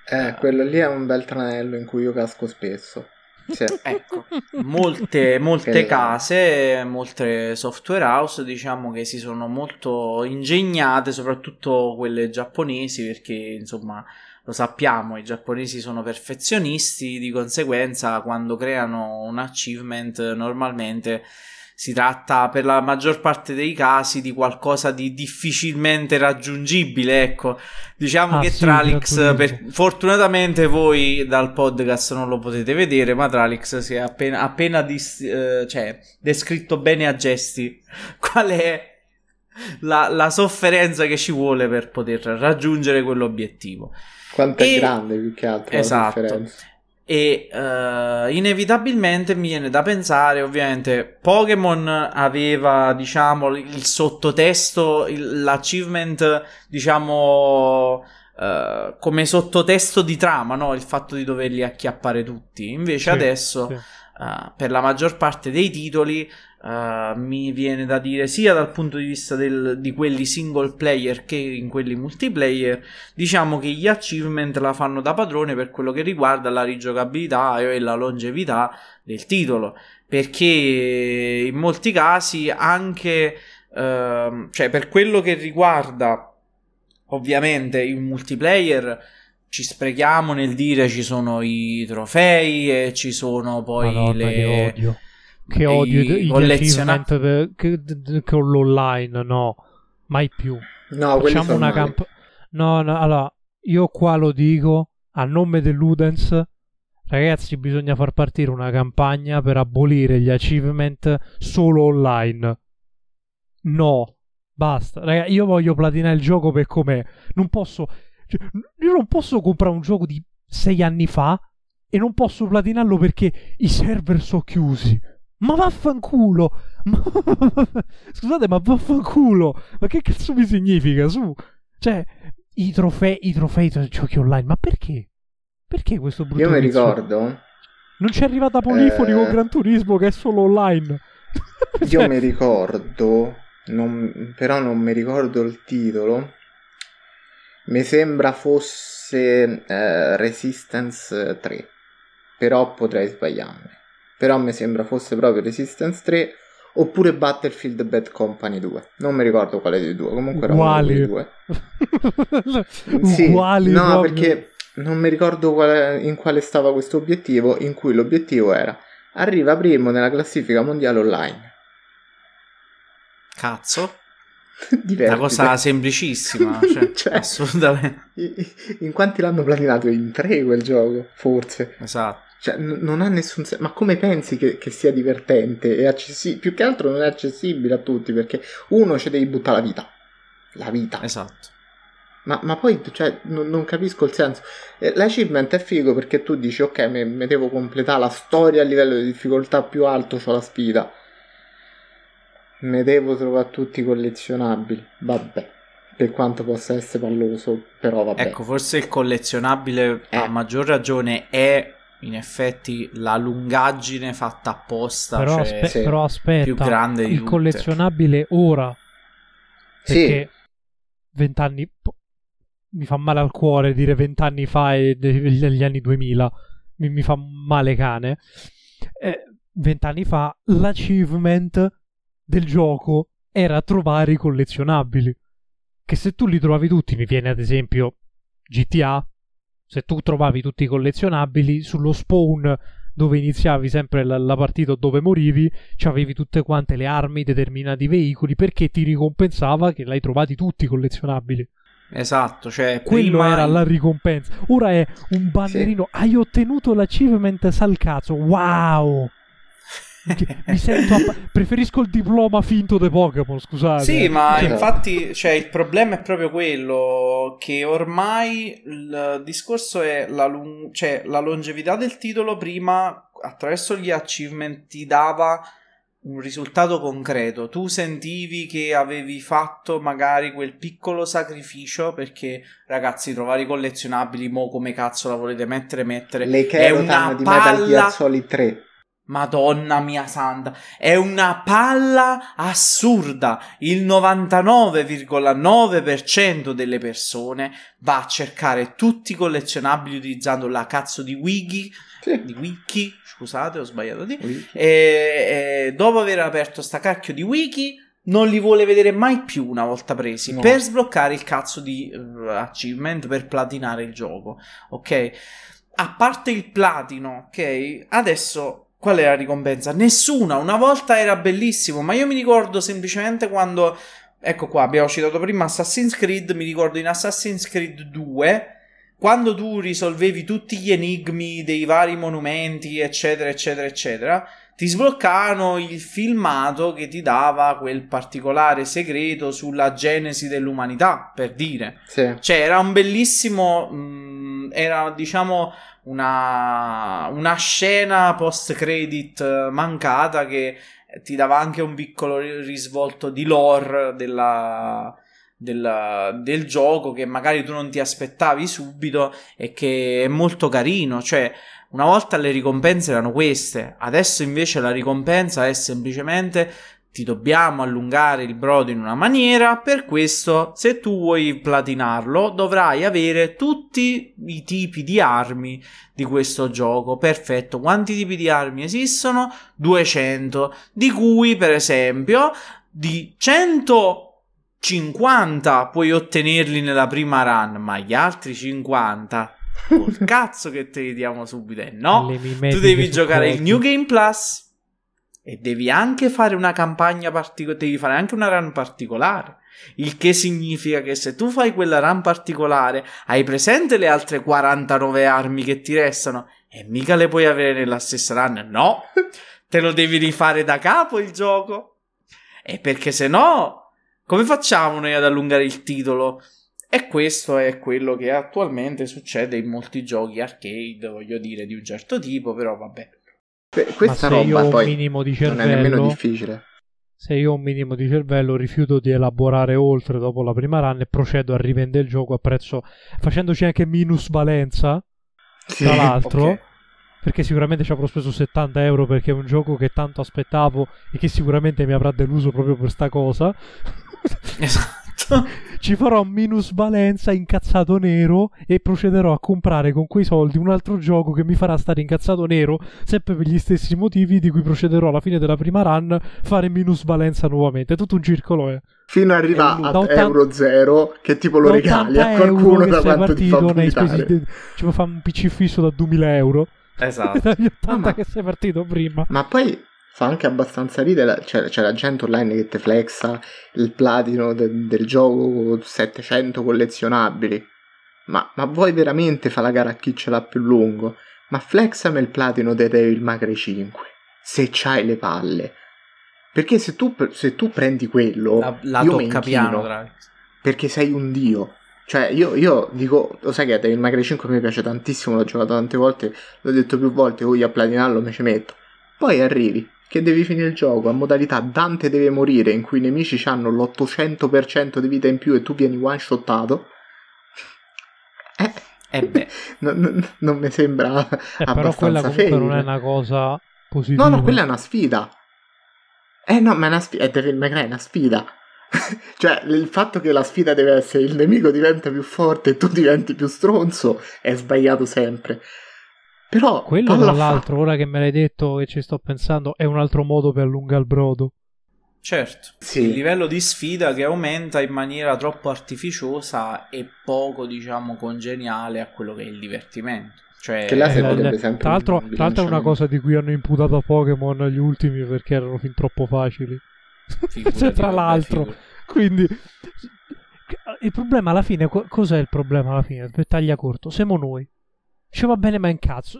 Eh, quello lì è un bel tranello in cui io casco spesso. Cioè. Ecco, molte, molte case, molte software house, diciamo che si sono molto ingegnate, soprattutto quelle giapponesi, perché insomma lo sappiamo, i giapponesi sono perfezionisti, di conseguenza quando creano un achievement normalmente si tratta per la maggior parte dei casi di qualcosa di difficilmente raggiungibile, ecco. Diciamo ah, che sì, Tralix, per... fortunatamente voi dal podcast non lo potete vedere, ma Tralix si è appena, appena dis... eh, cioè, descritto bene a gesti qual è la, la sofferenza che ci vuole per poter raggiungere quell'obiettivo. Quanto e... è grande più che altro, esatto, la sofferenza. E uh, inevitabilmente mi viene da pensare, ovviamente, Pokémon aveva, diciamo, il sottotesto, il, l'achievement, diciamo, uh, come sottotesto di trama, no? Il fatto di doverli acchiappare tutti. Invece sì, adesso, sì. Uh, per la maggior parte dei titoli, uh, mi viene da dire, sia dal punto di vista del, di quelli single player che in quelli multiplayer, diciamo che gli achievement la fanno da padrone per quello che riguarda la rigiocabilità e la longevità del titolo, perché in molti casi anche uh, cioè per quello che riguarda ovviamente il multiplayer ci sprechiamo nel dire ci sono i trofei e ci sono poi Madonna, le... che odio. Che odio i collezionamenti con l'online, no, mai più. No, facciamo una camp- no, no, allora, io qua lo dico a nome dell'Udens, ragazzi, bisogna far partire una campagna per abolire gli achievement solo online. No, basta, ragazzi, io voglio platinare il gioco per com'è. Non posso, cioè, io non posso comprare un gioco di sei anni fa e non posso platinarlo perché i server sono chiusi. Ma vaffanculo, ma... scusate, ma vaffanculo, ma che cazzo mi significa, su? Cioè, i trofei, i trofei i giochi online, ma perché? Perché questo brutto Io mi inizio? ricordo non c'è arrivata Polifoni eh... con Gran Turismo che è solo online. Io cioè... mi ricordo non... però non mi ricordo il titolo, mi sembra fosse eh, Resistance tre, però potrei sbagliarmi. Però mi sembra fosse proprio Resistance tre oppure Battlefield Bad Company due. Non mi ricordo quale dei due. Comunque era uguali. Uno dei due. Sì, uguali no, proprio. Perché non mi ricordo quale, in quale stava questo obiettivo, in cui l'obiettivo era arriva primo nella classifica mondiale online. Cazzo. Divertite. Una cosa semplicissima, cioè, cioè, assolutamente. In quanti l'hanno platinato? In tre quel gioco, forse. Esatto. Cioè, n- non ha nessun senso. Ma come pensi che, che sia divertente e accessibile? Più che altro non è accessibile a tutti, perché uno ci devi buttare la vita. La vita. Esatto. Ma, ma poi, cioè, n- non capisco il senso. Eh, l'achievement è figo perché tu dici, ok, me, me devo completare la storia a livello di difficoltà più alto, c'ho la sfida. Me devo trovare tutti collezionabili. Vabbè. Per quanto possa essere palloso, però vabbè. Ecco, forse il collezionabile eh. a maggior ragione è... in effetti la lungaggine fatta apposta, però, cioè, aspe- sì. però aspetta, più grande il di collezionabile ora, perché vent'anni sì. po- mi fa male al cuore dire vent'anni fa e degli de- anni duemila mi-, mi fa male cane. Vent'anni eh, fa l'achievement del gioco era trovare i collezionabili, che se tu li trovavi tutti, mi viene ad esempio G T A. Se tu trovavi tutti i collezionabili sullo spawn dove iniziavi sempre la, la partita, dove morivi, c'avevi tutte quante le armi, determinati veicoli, perché ti ricompensava che l'hai trovati tutti i collezionabili. Esatto, cioè quello prima... era la ricompensa. Ora è un bannerino, sì. Hai ottenuto l'achievement, sal cazzo, wow! Mi sento a... preferisco il diploma finto dei Pokémon, scusate. Sì, ma infatti, cioè, il problema è proprio quello che ormai il discorso è la, lung- cioè, la longevità del titolo. Prima, attraverso gli achievement, ti dava un risultato concreto. Tu sentivi che avevi fatto magari quel piccolo sacrificio, perché ragazzi, trovare i collezionabili, mo come cazzo la volete mettere, mettere le è una di palla... Metal Gear Solid tre. Madonna mia santa, è una palla assurda. Il novantanove virgola nove per cento delle persone va a cercare tutti i collezionabili utilizzando la cazzo di wiki, sì. di wiki, scusate, ho sbagliato di wiki. E, e dopo aver aperto sta cacchio di wiki non li vuole vedere mai più una volta presi, no. Per sbloccare il cazzo di uh, achievement, per platinare il gioco, ok? A parte il platino, ok? Adesso qual è la ricompensa? Nessuna. Una volta era bellissimo, ma io mi ricordo semplicemente quando, ecco qua, abbiamo citato prima Assassin's Creed, mi ricordo in Assassin's Creed due, quando tu risolvevi tutti gli enigmi dei vari monumenti, eccetera, eccetera, eccetera, ti sbloccavano il filmato che ti dava quel particolare segreto sulla genesi dell'umanità, per dire. Sì. Cioè, era un bellissimo... Mh, era, diciamo, una, una scena post-credit mancata che ti dava anche un piccolo risvolto di lore della, del, del gioco, che magari tu non ti aspettavi subito e che è molto carino. Cioè, una volta le ricompense erano queste, adesso invece la ricompensa è semplicemente: ti dobbiamo allungare il brodo in una maniera, per questo se tu vuoi platinarlo dovrai avere tutti i tipi di armi di questo gioco. Perfetto, quanti tipi di armi esistono? duecento, di cui per esempio di centocinquanta puoi ottenerli nella prima run, ma gli altri cinquanta col cazzo che te li diamo subito? E no, tu devi giocare il New Game Plus e devi anche fare una campagna particolare, devi fare anche una run particolare, il che significa che se tu fai quella run particolare hai presente le altre quarantanove armi che ti restano e mica le puoi avere nella stessa run. No, te lo devi rifare da capo il gioco, e perché se no come facciamo noi ad allungare il titolo? E questo è quello che attualmente succede in molti giochi arcade, voglio dire, di un certo tipo, però vabbè. Beh, questa roba poi cervello, non è nemmeno difficile. Se io ho un minimo di cervello, rifiuto di elaborare oltre dopo la prima run e procedo a rivendere il gioco a prezzo, facendoci anche minusvalenza, sì, tra l'altro, okay. Perché sicuramente ci avrò speso settanta euro, perché è un gioco che tanto aspettavo e che sicuramente mi avrà deluso proprio per sta cosa. Esatto. Ci farò minusvalenza, incazzato nero, e procederò a comprare con quei soldi un altro gioco che mi farà stare incazzato nero, sempre per gli stessi motivi, di cui procederò alla fine della prima run fare minusvalenza nuovamente. Tutto un circolo, eh. Fino ad arrivare a ottanta... euro zero, che tipo lo regali a qualcuno da quanto ti fa puntare. Ci cioè, fa un P C fisso da duemila euro. Esatto. Dagli ottanta ah, ma... che sei partito prima. Ma poi... fa anche abbastanza ridere, c'è, c'è la gente online che te flexa il platino de, del gioco, settecento collezionabili, ma, ma vuoi veramente fa la gara a chi ce l'ha più lungo? Ma flexami il platino del Devil May Cry cinque, se c'hai le palle, perché se tu, se tu prendi quello, la, la io tocca piano, tra... perché sei un dio. Cioè io, io dico, lo sai che Devil May Cry cinque mi piace tantissimo, l'ho giocato tante volte, l'ho detto più volte, voglio a platinarlo, me ci metto, poi arrivi che devi finire il gioco a modalità Dante deve morire, in cui i nemici hanno l'ottocento per cento di vita in più e tu vieni one shottato. Eh, eh beh. non, non, non mi sembra eh, abbastanza. Però quella comunque fail. Non è una cosa positiva. No, no, quella è una sfida. Eh no, ma è una sfida, è Devil May Cry, è una sfida. Cioè, il fatto che la sfida deve essere il nemico diventa più forte e tu diventi più stronzo è sbagliato sempre. Però quello tra l'altro fa... ora che me l'hai detto e ci sto pensando, è un altro modo per allungare il brodo. Certo, sì. Il livello di sfida che aumenta in maniera troppo artificiosa e poco, diciamo, congeniale a quello che è il divertimento. Cioè, che là si potrebbe sempre, tra l'altro, tra l'altro è una cosa di cui hanno imputato a Pokémon gli ultimi, perché erano fin troppo facili. Cioè, tra l'altro figura. Quindi il problema alla fine co- cos'è il problema alla fine? Per taglia corto, siamo noi. Ci va bene, ma in cazzo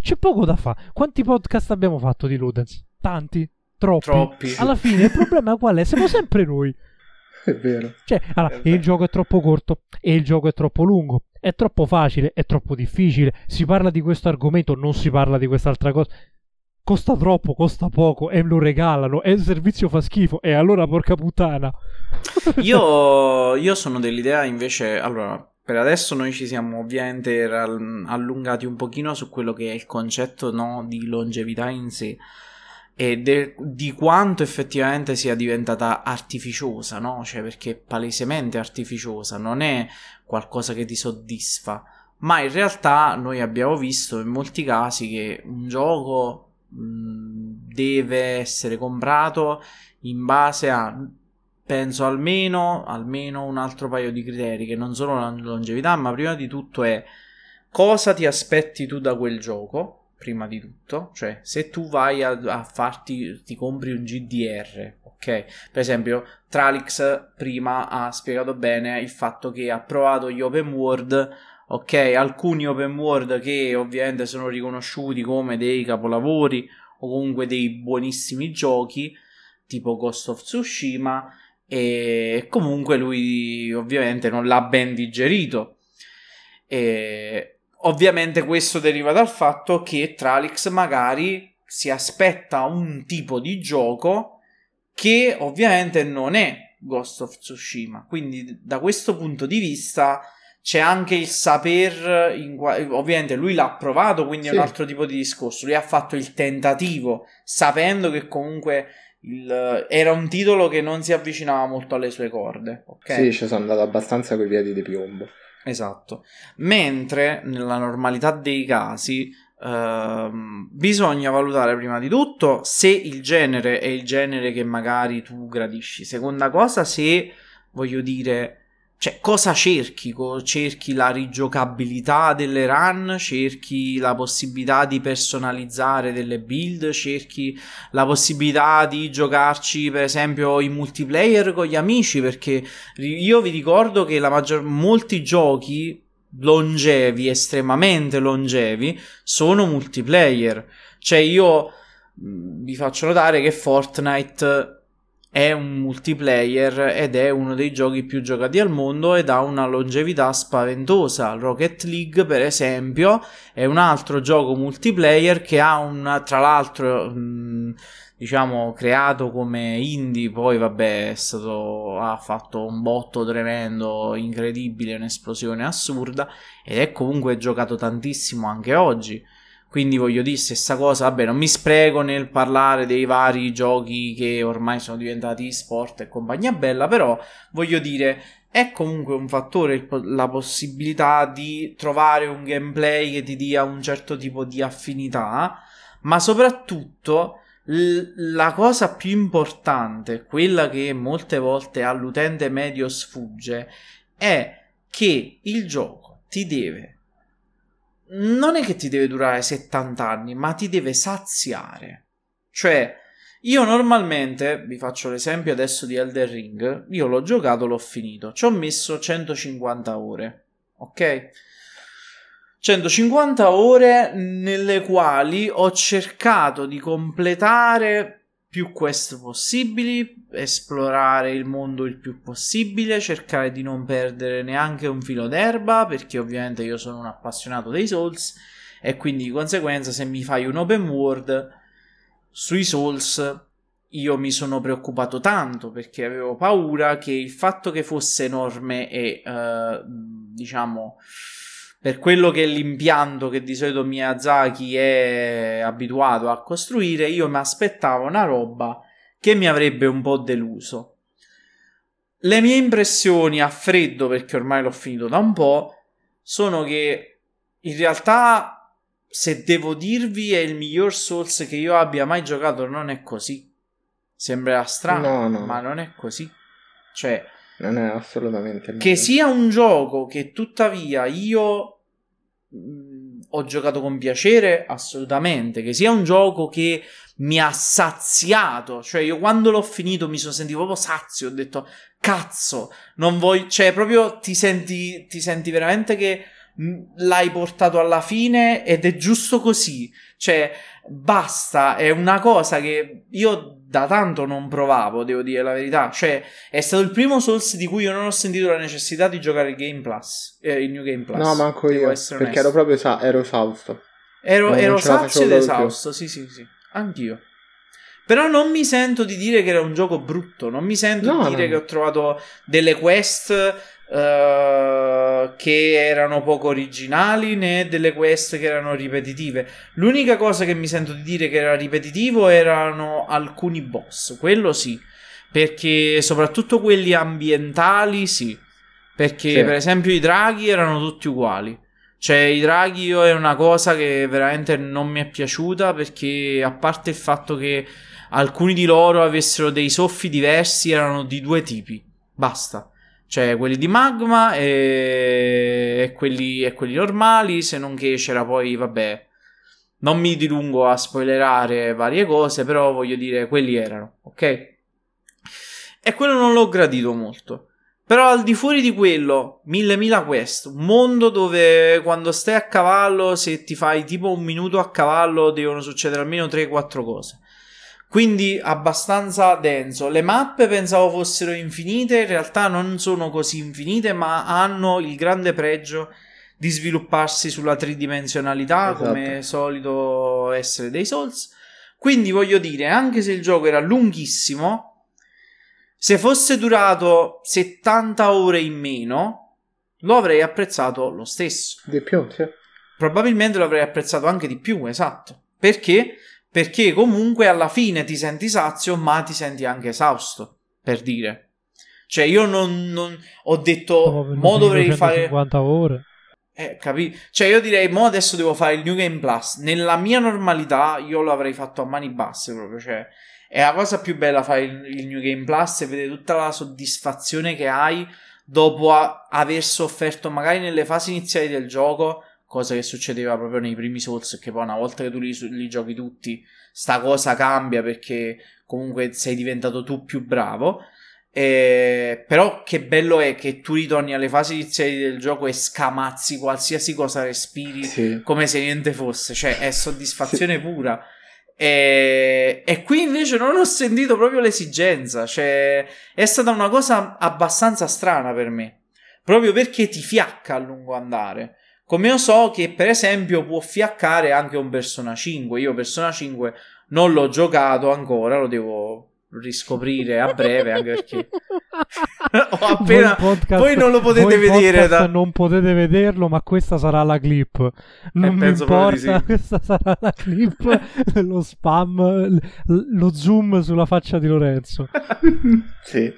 c'è poco da fare. Quanti podcast abbiamo fatto di Ludens? Tanti, troppi. troppi. Alla fine il problema qual è? Siamo sempre noi. È vero. Cioè, allora, è vero. Il gioco è troppo corto e il gioco è troppo lungo. È troppo facile, è troppo difficile. Si parla di questo argomento, non si parla di quest'altra cosa. Costa troppo, costa poco e lo regalano e il servizio fa schifo e allora porca puttana. Io, io sono dell'idea invece, allora. Per adesso noi ci siamo ovviamente allungati un pochino su quello che è il concetto, no, di longevità in sé e de- di quanto effettivamente sia diventata artificiosa, no? Cioè, perché è palesemente artificiosa, non è qualcosa che ti soddisfa, ma in realtà noi abbiamo visto in molti casi che un gioco mh, deve essere comprato in base a... penso almeno, almeno un altro paio di criteri che non sono la longevità, ma prima di tutto è cosa ti aspetti tu da quel gioco, prima di tutto. Cioè, se tu vai a, a farti, ti compri un G D R, ok? Per esempio, Tralix prima ha spiegato bene il fatto che ha provato gli open world, ok? Alcuni open world che ovviamente sono riconosciuti come dei capolavori o comunque dei buonissimi giochi, tipo Ghost of Tsushima, e comunque lui ovviamente non l'ha ben digerito E ovviamente questo deriva dal fatto che Tralix magari si aspetta un tipo di gioco che ovviamente non è Ghost of Tsushima, quindi da questo punto di vista c'è anche il saper in qua... ovviamente lui l'ha provato, quindi sì, è un altro tipo di discorso. Lui ha fatto il tentativo sapendo che comunque il... era un titolo che non si avvicinava molto alle sue corde, okay? Sì, ci sono andato abbastanza coi piedi di piombo. Esatto, mentre nella normalità dei casi eh, bisogna valutare prima di tutto se il genere è il genere che magari tu gradisci, seconda cosa se, voglio dire, cioè cosa cerchi, cerchi la rigiocabilità delle run, cerchi la possibilità di personalizzare delle build, cerchi la possibilità di giocarci per esempio in multiplayer con gli amici, perché io vi ricordo che la maggior... molti giochi longevi, estremamente longevi, sono multiplayer. Cioè io vi faccio notare che Fortnite è un multiplayer ed è uno dei giochi più giocati al mondo ed ha una longevità spaventosa. Rocket League, per esempio, è un altro gioco multiplayer che ha un, tra l'altro, mh, diciamo creato come indie, poi vabbè è stato, ha fatto un botto tremendo, incredibile, un'esplosione assurda, ed è comunque giocato tantissimo anche oggi. Quindi voglio dire, stessa cosa, vabbè, non mi spreco nel parlare dei vari giochi che ormai sono diventati sport e compagnia bella, però voglio dire, è comunque un fattore la possibilità di trovare un gameplay che ti dia un certo tipo di affinità, ma soprattutto la cosa più importante, quella che molte volte all'utente medio sfugge, è che il gioco ti deve... non è che ti deve durare settanta anni, ma ti deve saziare. Cioè, io normalmente, vi faccio l'esempio adesso di Elden Ring, io l'ho giocato, l'ho finito, ci ho messo centocinquanta ore, ok? centocinquanta ore nelle quali ho cercato di completare più quest possibili, esplorare il mondo il più possibile, cercare di non perdere neanche un filo d'erba, perché ovviamente io sono un appassionato dei Souls e quindi di conseguenza se mi fai un open world sui Souls io mi sono preoccupato tanto, perché avevo paura che il fatto che fosse enorme e eh, diciamo... per quello che è l'impianto che di solito Miyazaki è abituato a costruire, io mi aspettavo una roba che mi avrebbe un po' deluso. Le mie impressioni a freddo, perché ormai l'ho finito da un po', sono che in realtà, se devo dirvi, è il miglior Souls che io abbia mai giocato, non è così. Sembra strano, no, no, ma non è così. Cioè... non è assolutamente male. Che sia un gioco che tuttavia io mh, ho giocato con piacere, assolutamente, che sia un gioco che mi ha saziato, cioè io quando l'ho finito mi sono sentito proprio sazio, ho detto cazzo, non voglio, cioè proprio ti senti, ti senti veramente che l'hai portato alla fine ed è giusto così, cioè basta, è una cosa che io da tanto non provavo, devo dire la verità. Cioè è stato il primo Souls di cui io non ho sentito la necessità di giocare il Game Plus, eh, il New Game Plus. No, manco io, perché ero proprio sa- ero esausto. Ero, no, ero sazio ed esausto, sì sì sì, anch'io. Però non mi sento di dire che era un gioco brutto, non mi sento no, di dire no. che ho trovato delle quest... Uh, che erano poco originali, né delle quest che erano ripetitive. L'unica cosa che mi sento di dire che era ripetitivo erano alcuni boss, quello sì, perché soprattutto quelli ambientali sì, perché sì. Per esempio i draghi erano tutti uguali, cioè i draghi io è una cosa che veramente non mi è piaciuta, perché a parte il fatto che alcuni di loro avessero dei soffi diversi, erano di due tipi, basta. Cioè quelli di magma e... E, quelli... e quelli normali, se non che c'era poi, vabbè, non mi dilungo a spoilerare varie cose, però voglio dire, quelli erano, ok? E quello non l'ho gradito molto. Però al di fuori di quello, mille mila quest, un mondo dove quando stai a cavallo, se ti fai tipo un minuto a cavallo, devono succedere almeno tre quattro cose. Quindi abbastanza denso. Le mappe pensavo fossero infinite, in realtà non sono così infinite, ma hanno il grande pregio di svilupparsi sulla tridimensionalità, esatto, come solito essere dei Souls. Quindi voglio dire, anche se il gioco era lunghissimo, se fosse durato settanta ore in meno, lo avrei apprezzato lo stesso. Di più, sì. Probabilmente lo avrei apprezzato anche di più, esatto. Perché? Perché comunque alla fine ti senti sazio, ma ti senti anche esausto, per dire. Cioè io non, non ho detto, mo dovrei fare cinquanta ore. Eh, capi? Cioè io direi, mo adesso devo fare il New Game Plus. Nella mia normalità io lo avrei fatto a mani basse proprio, cioè è la cosa più bella fare il, il New Game Plus e vedere tutta la soddisfazione che hai dopo a, aver sofferto magari nelle fasi iniziali del gioco, cosa che succedeva proprio nei primi Souls, che poi una volta che tu li, li giochi tutti sta cosa cambia, perché comunque sei diventato tu più bravo. Eh, però che bello è che tu ritorni alle fasi iniziali del gioco e scamazzi qualsiasi cosa respiri, sì, come se niente fosse, cioè è soddisfazione, sì, pura. Eh, e qui invece non ho sentito proprio l'esigenza, cioè è stata una cosa abbastanza strana per me, proprio perché ti fiacca a lungo andare, come io so che per esempio può fiaccare anche un Persona cinque. Io Persona cinque non l'ho giocato ancora, lo devo riscoprire a breve, anche perché ho appena voi, podcast, voi non lo potete vedere da... non potete vederlo, ma questa sarà la clip, non mi importa, sì, questa sarà la clip, lo spam, lo zoom sulla faccia di Lorenzo. Sì.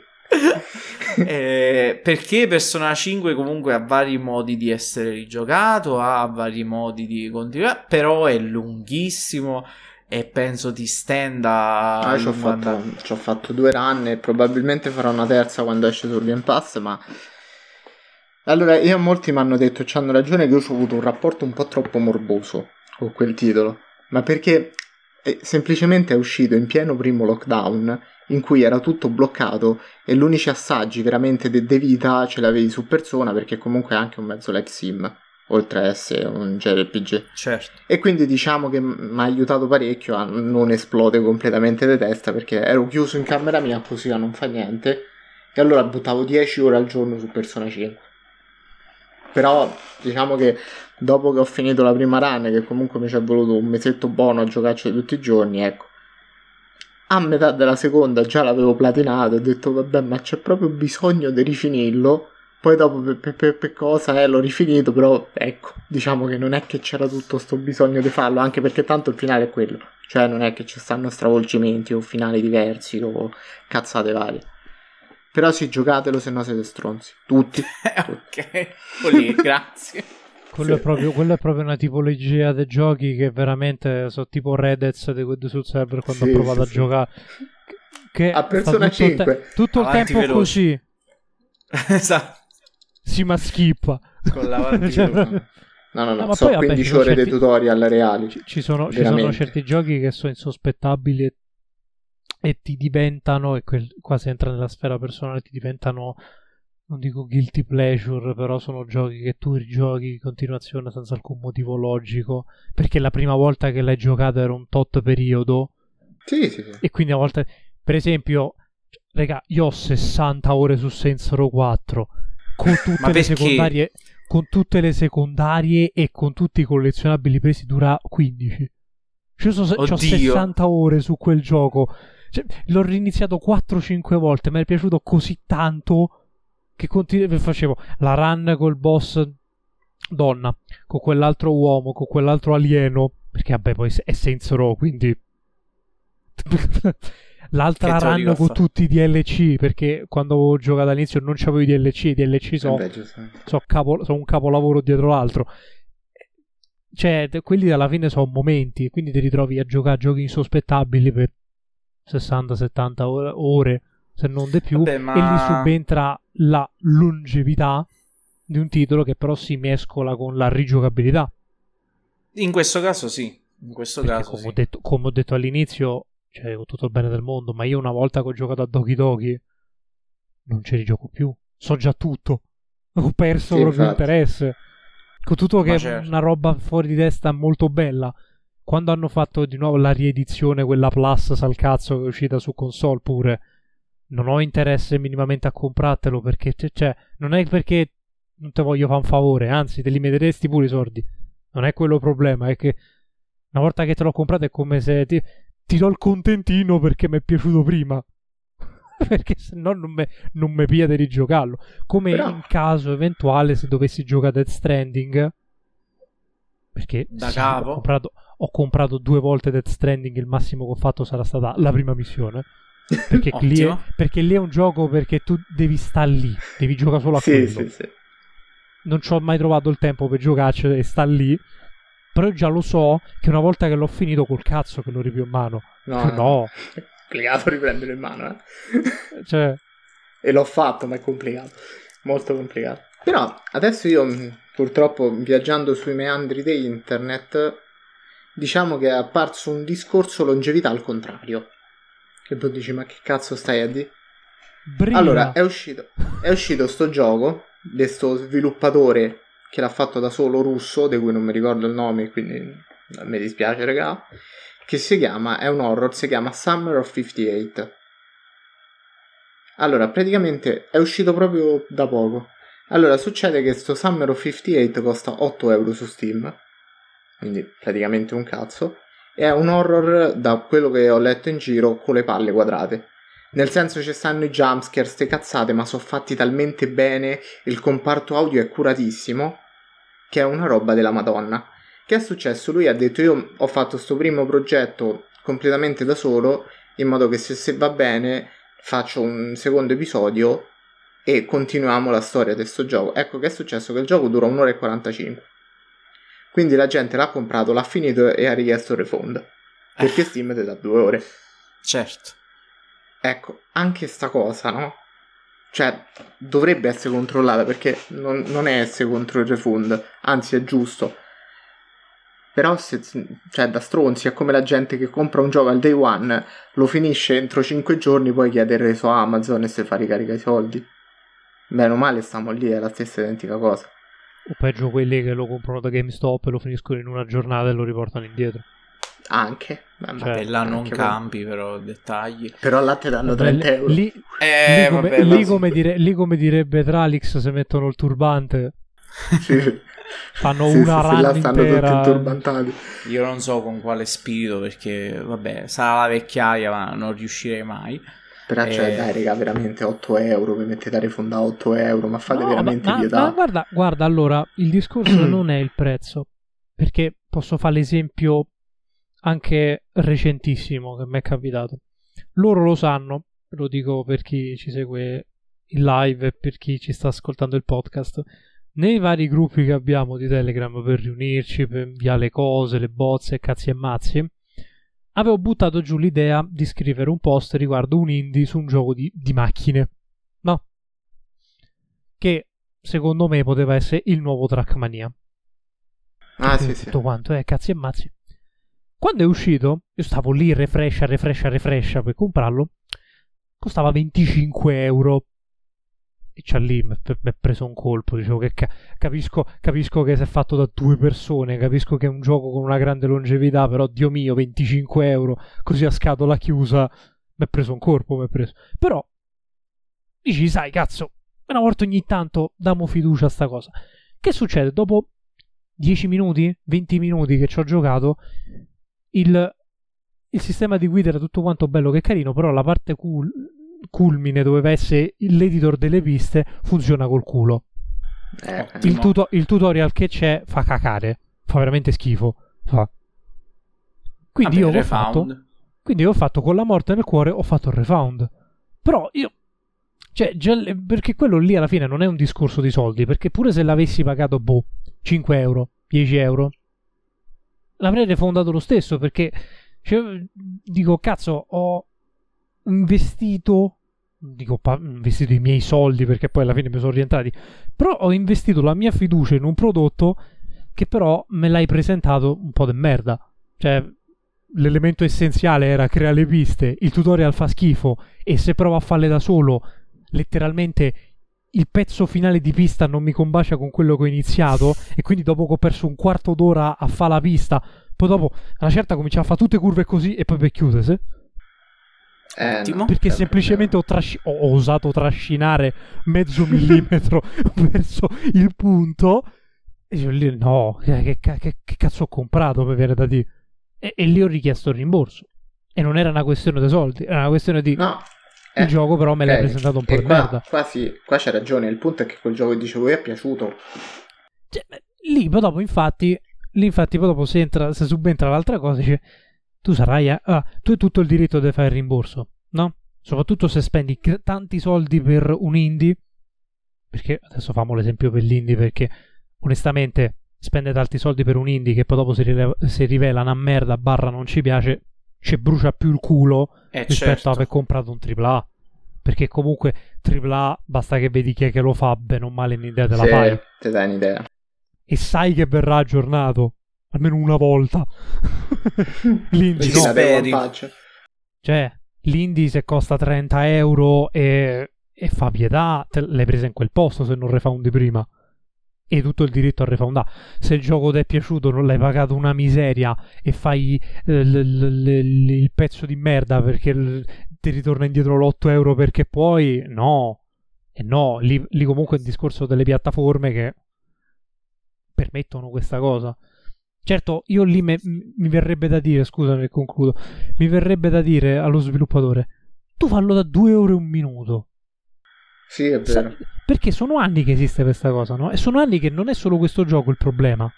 Eh, perché Persona cinque comunque ha vari modi di essere rigiocato, ha vari modi di continuare, però è lunghissimo e penso ti stenda. Ah, ci ho fatto, ci ho fatto due run e probabilmente farò una terza quando esce sul Game Pass. Ma allora, io molti mi hanno detto, ci hanno ragione, che io ho avuto un rapporto un po' troppo morboso con quel titolo, ma perché eh, semplicemente è uscito in pieno primo lockdown, in cui era tutto bloccato e l'unici assaggi veramente de, de vita ce l'avevi su Persona, perché comunque è anche un mezzo like sim, oltre a essere un J R P G, certo. E quindi diciamo che mi ha aiutato parecchio a non esplodere completamente di testa, perché ero chiuso in camera mia così a non fa niente, e allora buttavo dieci ore al giorno su Persona cinque. Però diciamo che dopo che ho finito la prima run, che comunque mi ci è voluto un mesetto buono a giocarci tutti i giorni, ecco, a metà della seconda già l'avevo platinato e ho detto vabbè, ma c'è proprio bisogno di rifinirlo. Poi dopo per, per, per cosa eh, l'ho rifinito, però ecco, diciamo che non è che c'era tutto sto bisogno di farlo, anche perché tanto il finale è quello, cioè non è che ci stanno stravolgimenti o finali diversi o cazzate varie. Però sì, giocatelo, se no siete stronzi tutti, tutti. Ok, Polì, grazie. Quello, sì, è proprio, quello è proprio una tipologia dei giochi che veramente sono tipo Redez sul server quando sì, ho provato sì, a sì. giocare che a Persona cinque tutto il, te- tutto il tempo veloce. Così esatto. Si ma schippa con la cioè, no no no, no so poi, quindici vabbè, ore certi... dei tutorial reali ci, ci, sono, ci sono certi giochi che sono insospettabili e, e ti diventano, e quel, quasi entra nella sfera personale, ti diventano, non dico guilty pleasure, però sono giochi che tu rigiochi in continuazione senza alcun motivo logico, perché la prima volta che l'hai giocato era un tot periodo, sì, sì, sì. E quindi a volte, per esempio, raga, io ho sessanta ore su Saints Row quattro con tutte le secondarie, con tutte le secondarie e con tutti i collezionabili presi, dura quindici. Cioè, so, c'ho sessanta ore su quel gioco. Cioè, l'ho riniziato quattro cinque volte, mi è piaciuto così tanto che continu- facevo la run col boss donna, con quell'altro uomo, con quell'altro alieno, perché vabbè poi è Saints Row, quindi l'altra run con tutti i D L C, perché quando ho giocato all'inizio non c'avevo i D L C, i D L C sono so capo, so un capolavoro dietro l'altro, cioè quelli alla fine sono momenti, quindi ti ritrovi a giocare giochi insospettabili per sessanta settanta ore se non di più. Vabbè, ma... e lì subentra la longevità di un titolo che però si mescola con la rigiocabilità. In questo caso sì, in questo perché caso come, sì. ho detto, come ho detto all'inizio, cioè, ho tutto il bene del mondo, ma io una volta che ho giocato a Doki Doki non ci rigioco più, so già tutto, ho perso sì, proprio infatti. interesse, con tutto che certo. è una roba fuori di testa molto bella. Quando hanno fatto di nuovo la riedizione, quella Plus sal cazzo, che è uscita su console pure, non ho interesse minimamente a comprartelo, perché cioè, non è perché non te voglio fare un favore, anzi te li metteresti pure i soldi, non è quello il problema, è che una volta che te l'ho comprato è come se ti, ti do il contentino perché mi è piaciuto prima perché se no non me, non me pia di rigiocarlo, come però... in caso eventuale se dovessi giocare Death Stranding, perché da sì, capo. Ho, comprato, ho comprato due volte Death Stranding, il massimo che ho fatto sarà stata la prima missione. Perché, lì è, perché lì è un gioco perché tu devi stare lì, devi giocare solo a sì, quello. Sì, sì. Non ci ho mai trovato il tempo per giocarci e sta lì. Però già lo so che una volta che l'ho finito, col cazzo che lo ripiglio in mano. No, no. no. È complicato riprenderlo in mano, eh. Cioè... E l'ho fatto, ma è complicato. Molto complicato. Però adesso io, purtroppo, viaggiando sui meandri di internet, diciamo che è apparso un discorso longevità al contrario. Che tu dici, ma che cazzo stai a di? Brilla. Allora, è uscito è uscito sto gioco di sto sviluppatore che l'ha fatto da solo, russo, di cui non mi ricordo il nome, quindi mi dispiace, raga, che si chiama, è un horror, si chiama Summer of cinquantotto. Allora, praticamente è uscito proprio da poco. Allora, succede che sto Summer of cinquantotto costa otto euro su Steam, quindi praticamente un cazzo. È un horror, da quello che ho letto in giro, con le palle quadrate. Nel senso, ci stanno i jumpscare, ste cazzate, ma sono fatti talmente bene, il comparto audio è curatissimo, che è una roba della Madonna. Che è successo? Lui ha detto, io ho fatto sto primo progetto completamente da solo, in modo che se, se va bene faccio un secondo episodio e continuiamo la storia di sto gioco. Ecco che è successo, che il gioco dura un'ora e quarantacinque. Quindi la gente l'ha comprato, l'ha finito e ha richiesto il refund. Perché eh. Steam te dà due ore. Certo. Ecco, anche sta cosa, no? Cioè, dovrebbe essere controllata, perché non, non è essere contro il refund. Anzi, è giusto. Però, se, cioè, da stronzi, è come la gente che compra un gioco al day one, lo finisce entro cinque giorni, poi chiede il reso a Amazon e se fa ricarica i soldi. Bene o male, stiamo lì, è la stessa identica cosa. O peggio quelli che lo comprano da GameStop e lo finiscono in una giornata e lo riportano indietro. Anche. Vabbè, cioè, là non anche cambi quello. Però dettagli. Però là te danno vabbè, trenta euro. Lì, eh, lì, come, vabbè, lì, come dire, lì come direbbe Tralix, se mettono il turbante. Sì. Fanno sì, una sì, run là stanno intera. Tutti turbantati. Io non so con quale spirito, perché vabbè, sarà la vecchiaia, ma non riuscirei mai. Però eh... cioè dai raga, veramente otto euro, vi mettete a rifondare otto euro, ma fate no, veramente ma, pietà. Ma guarda, guarda, allora, il discorso non è il prezzo, perché posso fare l'esempio anche recentissimo che mi è capitato. Loro lo sanno, lo dico per chi ci segue in live e per chi ci sta ascoltando il podcast, nei vari gruppi che abbiamo di Telegram per riunirci, per inviare le cose, le bozze, cazzi e mazzi, avevo buttato giù l'idea di scrivere un post riguardo un indie su un gioco di, di macchine, no? Che secondo me poteva essere il nuovo Trackmania. Ah, sì, tutto sì. Tutto quanto, eh, cazzi e mazzi. Quando è uscito, io stavo lì, refresha, refresha, refresha per comprarlo, costava venticinque euro. E c'ha lì, mi è preso un colpo, dicevo che ca- capisco, capisco che si è fatto da due persone, capisco che è un gioco con una grande longevità, però Dio mio, venticinque euro, così a scatola chiusa, mi è preso un colpo, mi è preso. Però, dici, sai, cazzo, una volta ogni tanto dammo fiducia a sta cosa. Che succede? Dopo dieci minuti, venti minuti che ci ho giocato, il, il sistema di guida era tutto quanto bello che carino, però la parte cool... culmine doveva essere l'editor delle piste, funziona col culo, eh, il, no. tuto- il tutorial che c'è fa cacare, fa veramente schifo, fa. Quindi Vabbè, io ho fatto quindi io ho fatto con la morte nel cuore, ho fatto il refund. Però io cioè perché quello lì alla fine non è un discorso di soldi, perché pure se l'avessi pagato boh cinque euro, dieci euro, l'avrei refundato lo stesso, perché cioè, dico cazzo, ho investito, dico investito i miei soldi, perché poi alla fine mi sono rientrati, però ho investito la mia fiducia in un prodotto che però me l'hai presentato un po' di merda. Cioè l'elemento essenziale era creare le piste, il tutorial fa schifo e se provo a farle da solo letteralmente il pezzo finale di pista non mi combacia con quello che ho iniziato, e quindi dopo che ho perso un quarto d'ora a fare la pista, poi dopo una certa cominciava a fare tutte curve così e poi per chiudersi. Eh, no, perché semplicemente ho, trasci- ho osato trascinare mezzo millimetro verso il punto e io lì no, che, che, che cazzo ho comprato, per viene da dire, e, e lì ho richiesto il rimborso e non era una questione di soldi, era una questione di no, il eh, gioco però me okay. l'hai presentato un po' e di qua, merda qua, sì, qua c'è ragione, il punto è che quel gioco che dicevo io è piaciuto, cioè, lì poi dopo infatti lì infatti poi dopo se, entra, se subentra l'altra cosa dice tu sarai a... ah, tu hai tutto il diritto di fare il rimborso, no? Soprattutto se spendi cr- tanti soldi per un indie, perché adesso famo l'esempio per l'indie, perché onestamente spende tanti soldi per un indie che poi dopo si, rile- si rivela una merda barra non ci piace, ci brucia più il culo eh, rispetto certo. a aver comprato un tripla A, perché comunque tripla A basta che vedi chi è che lo fa, bene o male un'idea te la fai, sì, te dai un'idea e sai che verrà aggiornato almeno una volta. L'indie no, cioè l'indie se costa trenta euro e, e fa pietà, te l'hai presa in quel posto se non refoundi prima, e tutto il diritto a refounder. Se il gioco ti è piaciuto, non l'hai pagato una miseria e fai eh, l, l, l, il pezzo di merda perché l, ti ritorna indietro l'otto euro perché puoi, no e no, lì, lì comunque è il discorso delle piattaforme che permettono questa cosa. Certo, io lì me, mi verrebbe da dire, scusami e concludo, mi verrebbe da dire allo sviluppatore, tu fallo da due ore e un minuto. Sì, è vero. Sa- perché sono anni che esiste questa cosa, no? E sono anni che non è solo questo gioco il problema.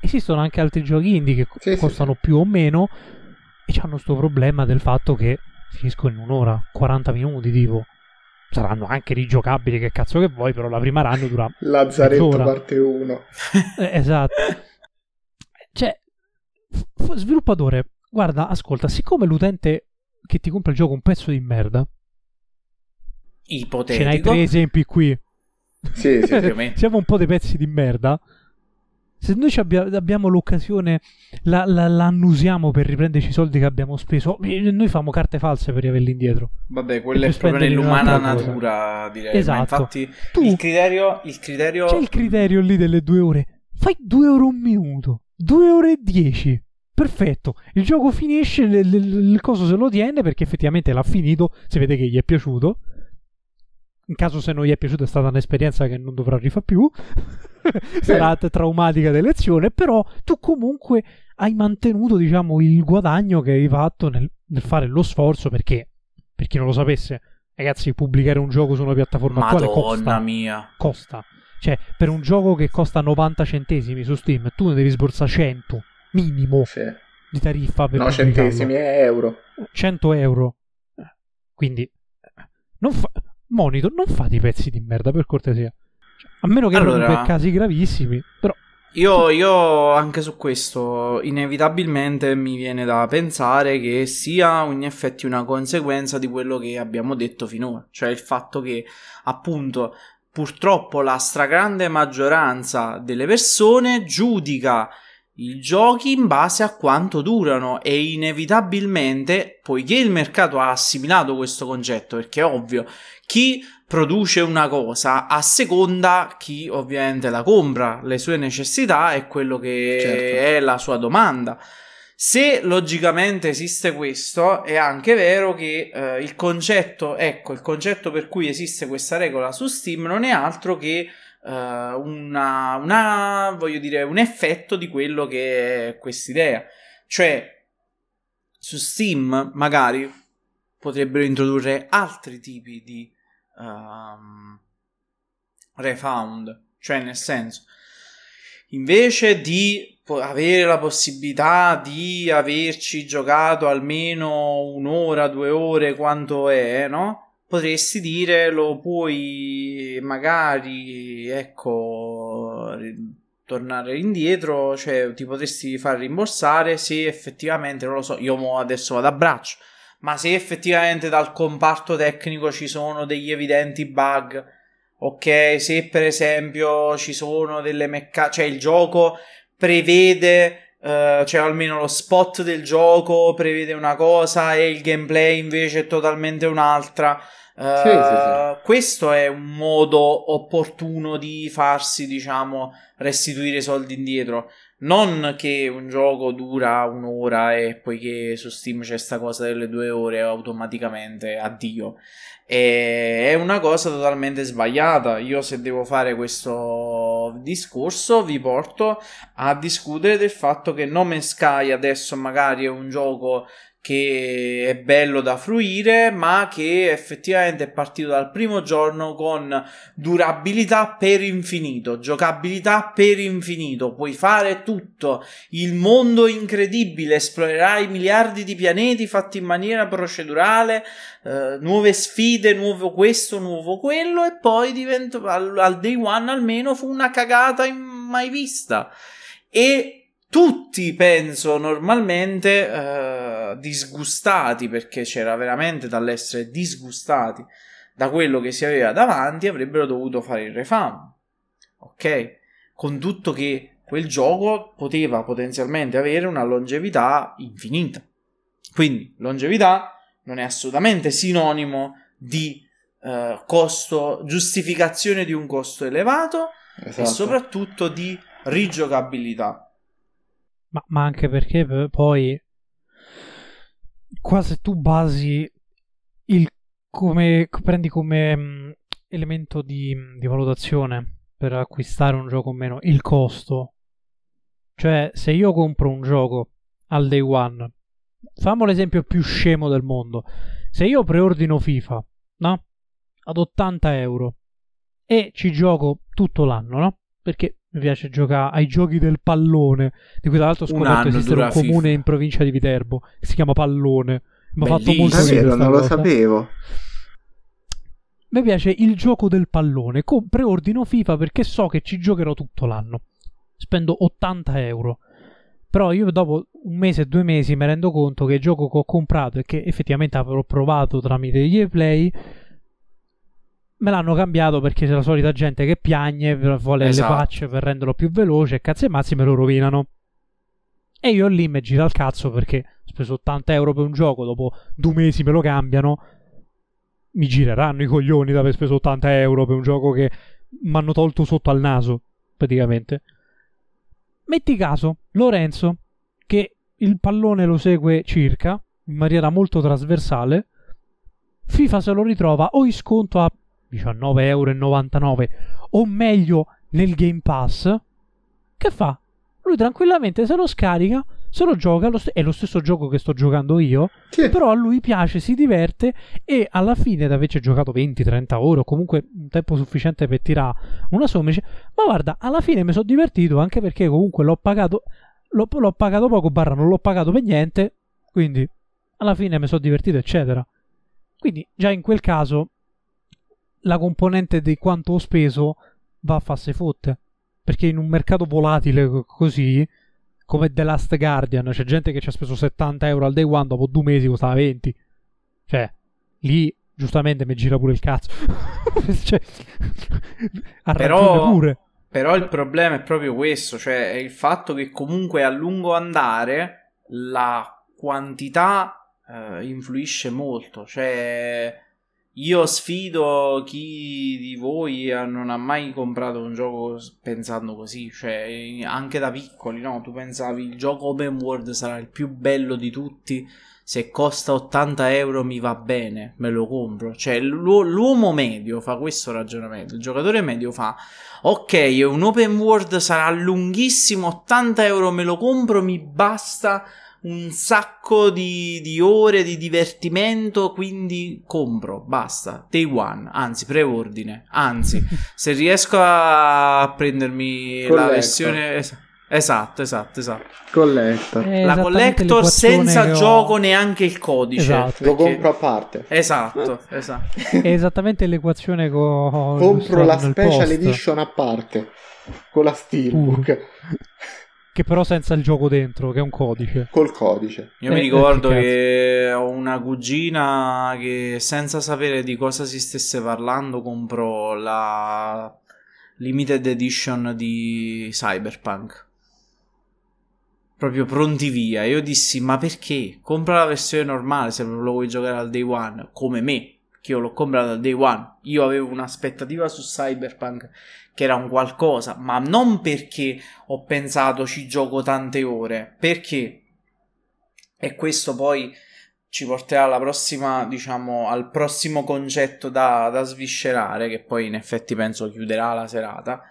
Esistono anche altri giochi indie che sì, costano sì, più o meno e hanno sto problema del fatto che finiscono in un'ora, quaranta minuti tipo. Saranno anche rigiocabili, che cazzo che vuoi, però la prima run dura Lazzaretto mezz'ora. Parte uno. eh, esatto. Cioè, f- sviluppatore, guarda, ascolta, siccome l'utente che ti compra il gioco è un pezzo di merda, ipotetico, ce n'hai tre esempi qui. Sì, sì, siamo un po' dei pezzi di merda. Se noi abbia- abbiamo l'occasione, la-, la-, la annusiamo per riprenderci i soldi che abbiamo speso, noi famo carte false per averli indietro. Vabbè, quello è proprio nell'umana natura, direi. Esatto. Ma infatti, tu, il criterio, il criterio... c'è il criterio lì delle due ore. Fai due euro un minuto. due ore e dieci, perfetto, il gioco finisce, l- l- il coso se lo tiene perché effettivamente l'ha finito, si vede che gli è piaciuto, in caso se non gli è piaciuto è stata un'esperienza che non dovrà rifare più, sarà traumatica di lezione, però tu comunque hai mantenuto, diciamo, il guadagno che hai fatto nel, nel fare lo sforzo, perché per chi non lo sapesse, ragazzi, pubblicare un gioco su una piattaforma Madonna quale costa, mia. costa. Cioè, per un gioco che costa novanta centesimi su Steam, tu ne devi sborsare cento, minimo, sì, di tariffa per no, pubblicarlo. Centesimi è euro. cento euro. Quindi, non fa... Monito, non fate i pezzi di merda, per cortesia. Cioè, a meno che allora, non per casi gravissimi, però... Io, io anche su questo, inevitabilmente mi viene da pensare che sia in effetti una conseguenza di quello che abbiamo detto finora. Cioè, il fatto che, appunto... purtroppo la stragrande maggioranza delle persone giudica i giochi in base a quanto durano e inevitabilmente, poiché il mercato ha assimilato questo concetto, perché è ovvio, chi produce una cosa asseconda chi ovviamente la compra, le sue necessità e quello che certo. è la sua domanda. Se logicamente esiste questo, è anche vero che eh, il concetto, ecco, il concetto per cui esiste questa regola su Steam non è altro che eh, una, una, voglio dire, un effetto di quello che è quest'idea. Cioè, su Steam magari potrebbero introdurre altri tipi di um, refund, cioè nel senso, invece di avere la possibilità di averci giocato almeno un'ora, due ore, quanto è, no? Potresti dire, lo puoi magari, ecco, tornare indietro, cioè ti potresti far rimborsare se effettivamente, non lo so, io adesso vado a braccio, ma se effettivamente dal comparto tecnico ci sono degli evidenti bug, ok, se per esempio ci sono delle meccaniche, cioè il gioco... prevede, eh, cioè almeno lo spot del gioco prevede una cosa e il gameplay invece è totalmente un'altra, Sì, uh, sì, sì. Questo è un modo opportuno di farsi, diciamo, restituire i soldi indietro. Non che un gioco dura un'ora e poiché su Steam c'è sta cosa delle due ore automaticamente addio. E è una cosa totalmente sbagliata. Io, se devo fare questo discorso, vi porto a discutere del fatto che No Man's Sky adesso magari è un gioco che è bello da fruire, ma che effettivamente è partito dal primo giorno con durabilità per infinito, giocabilità per infinito, puoi fare tutto, il mondo incredibile, esplorerai miliardi di pianeti fatti in maniera procedurale, eh, nuove sfide, nuovo questo, nuovo quello, e poi divento, al, al day one almeno fu una cagata in, mai vista. E tutti, penso, normalmente eh, disgustati, perché c'era veramente dall'essere disgustati da quello che si aveva davanti, avrebbero dovuto fare il refund, ok? Con tutto che quel gioco poteva potenzialmente avere una longevità infinita. Quindi longevità non è assolutamente sinonimo di eh, costo, giustificazione di un costo elevato, esatto, e soprattutto di rigiocabilità. Ma, ma anche perché poi qua, se tu basi il come prendi come um, elemento di, di valutazione per acquistare un gioco o meno il costo, cioè se io compro un gioco al day one, facciamo l'esempio più scemo del mondo, se io preordino FIFA, no? Ad ottanta euro e ci gioco tutto l'anno, no? Perché mi piace giocare ai giochi del pallone, di cui tra l'altro ho scoperto esistere un comune FIFA in provincia di Viterbo che si chiama Pallone. Mi ha fatto molto ridere, non lo sapevo. Mi piace il gioco del pallone, Com- preordino FIFA perché so che ci giocherò tutto l'anno, spendo ottanta euro, però io dopo un mese, due mesi mi rendo conto che il gioco che ho comprato e che effettivamente avrò provato tramite gli ePlay me l'hanno cambiato, perché c'è la solita gente che piagne, vuole, esatto, le patch per renderlo più veloce, cazzo e mazzi, me lo rovinano. E io lì mi gira il cazzo perché ho speso ottanta euro per un gioco, dopo due mesi me lo cambiano, mi gireranno i coglioni da aver speso ottanta euro per un gioco che mi hanno tolto sotto al naso, praticamente. Metti caso Lorenzo, che il pallone lo segue circa in maniera molto trasversale, FIFA se lo ritrova o in sconto a diciannove e novantanove euro o meglio nel Game Pass, che fa? Lui tranquillamente se lo scarica, se lo gioca, lo st- è lo stesso gioco che sto giocando io, sì, però a lui piace, si diverte e alla fine, da averci giocato venti trenta ore, comunque un tempo sufficiente per tirare una somma, dice, ma guarda, alla fine mi sono divertito anche perché comunque l'ho pagato, l'ho, l'ho pagato poco, barra non l'ho pagato per niente, quindi alla fine mi sono divertito, eccetera. Quindi già in quel caso la componente di quanto ho speso va a farsi fotte, perché in un mercato volatile così come The Last Guardian c'è gente che ci ha speso settanta euro al day one, dopo due mesi costava venti, cioè lì giustamente mi gira pure il cazzo. Cioè, ha ragione pure, però il problema è proprio questo, cioè il fatto che comunque a lungo andare la quantità eh, influisce molto, cioè io sfido chi di voi non ha mai comprato un gioco pensando così, cioè anche da piccoli, no? Tu pensavi il gioco open world sarà il più bello di tutti, se costa ottanta euro mi va bene, me lo compro. Cioè l'u- l'uomo medio fa questo ragionamento, il giocatore medio fa ok, è un open world, sarà lunghissimo, ottanta euro me lo compro, mi basta un sacco di, di ore di divertimento, quindi compro, basta, day one, anzi preordine, anzi se riesco a prendermi Collector, la versione es- esatto esatto esatto Collector, eh, la Collector senza gioco, neanche il codice, esatto, lo perché compro a parte, esatto, esatto. È esattamente l'equazione co- compro la special post edition a parte con la steelbook uh. Che però senza il gioco dentro, che è un codice. Col codice. Io eh, mi ricordo che ho una cugina che senza sapere di cosa si stesse parlando comprò la limited edition di Cyberpunk. Proprio pronti via. Io dissi, ma perché? Compra la versione normale se lo vuoi giocare al day one, come me, che io l'ho comprato da day one. Io avevo un'aspettativa su Cyberpunk che era un qualcosa, ma non perché ho pensato ci gioco tante ore, perché, e questo poi ci porterà alla prossima, diciamo, al prossimo concetto da, da sviscerare, che poi in effetti penso chiuderà la serata.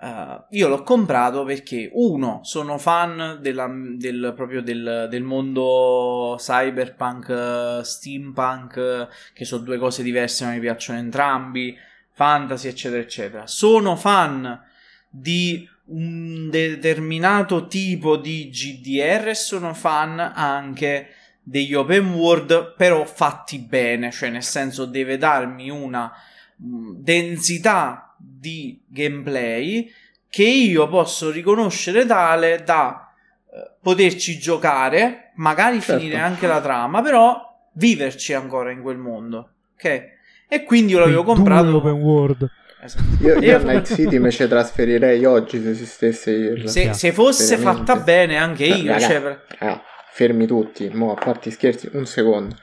Uh, io l'ho comprato perché, uno, sono fan della, del, proprio del, del mondo cyberpunk, steampunk, che sono due cose diverse ma mi piacciono entrambi, fantasy eccetera eccetera. Sono fan di un determinato tipo di G D R e sono fan anche degli open world, però fatti bene, cioè nel senso deve darmi una densità di gameplay che io posso riconoscere tale da eh, poterci giocare, magari certo, finire anche la trama, però viverci ancora in quel mondo, ok? E quindi io l'avevo comprato open world. Esatto. Io, io a Night City invece trasferirei oggi se esistesse io. Se, se fosse veramente fatta bene anche io, raga, cioè, per... raga, fermi tutti, mo, a parte scherzi, un secondo.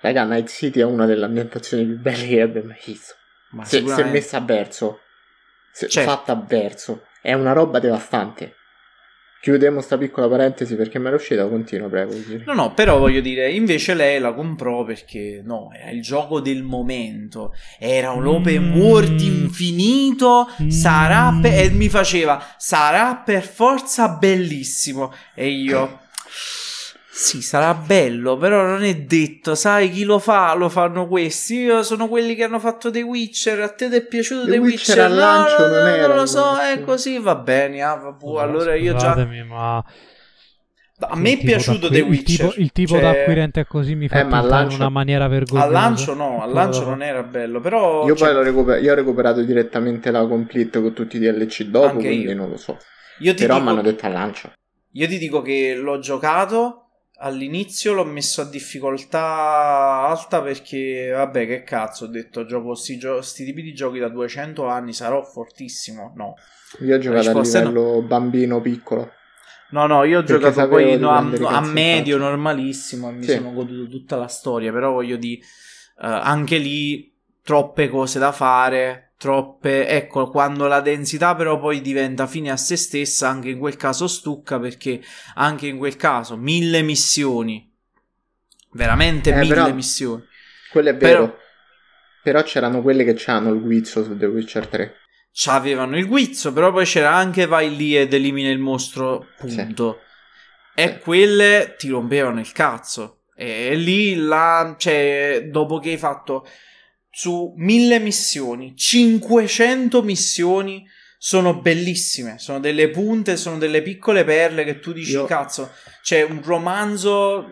Raga, Night City è una delle ambientazioni più belle che abbia mai visto. Ma se, se messa a verso, cioè, fatta avverso, è una roba devastante. Chiudiamo sta piccola parentesi perché me l'è uscita, continuo, prego. No no, però voglio dire, invece lei la comprò perché no, era il gioco del momento, era un open world infinito, mm. sarà pe- e mi faceva sarà per forza bellissimo, e io sì, sarà bello, però non è detto, sai chi lo fa? Lo fanno questi, io sono quelli che hanno fatto The Witcher, a te ti è piaciuto The, The Witcher? Witcher al no, lancio no, no, non, non lo so, è così, va bene, ah, vabbè, no, allora io già... ma... a me è piaciuto acqui... The Witcher. Il tipo, il tipo cioè... da acquirente è così, mi fa eh, ma lancio... in una maniera vergognosa. Al lancio no, al lancio però... non era bello, però... Io cioè... poi l'ho recuper... io ho recuperato direttamente la complete con tutti i D L C dopo, anche quindi io non lo so. Io ti però dico... mi hanno detto al lancio. Io ti dico che l'ho giocato... all'inizio l'ho messo a difficoltà alta perché vabbè, che cazzo, ho detto gioco sti, gio- sti tipi di giochi da duecento anni, sarò fortissimo. No, io ho giocato a livello no. bambino piccolo. No no, io ho perché giocato poi no, a, a medio faccio. normalissimo e mi sì. sono goduto tutta la storia, però voglio dire, eh, anche lì troppe cose da fare, troppe, ecco, quando la densità però poi diventa fine a se stessa, anche in quel caso stucca, perché anche in quel caso mille missioni, veramente eh, mille però, missioni, quello è vero, però, però c'erano quelle che c'hanno il guizzo su The Witcher tre, c'avevano il guizzo, però poi c'era anche vai lì ed elimina il mostro, punto, sì. e sì. quelle ti rompevano il cazzo, e lì la, cioè, dopo che hai fatto su mille missioni, cinquecento missioni sono bellissime, sono delle punte, sono delle piccole perle che tu dici, Io... cazzo, c'è un romanzo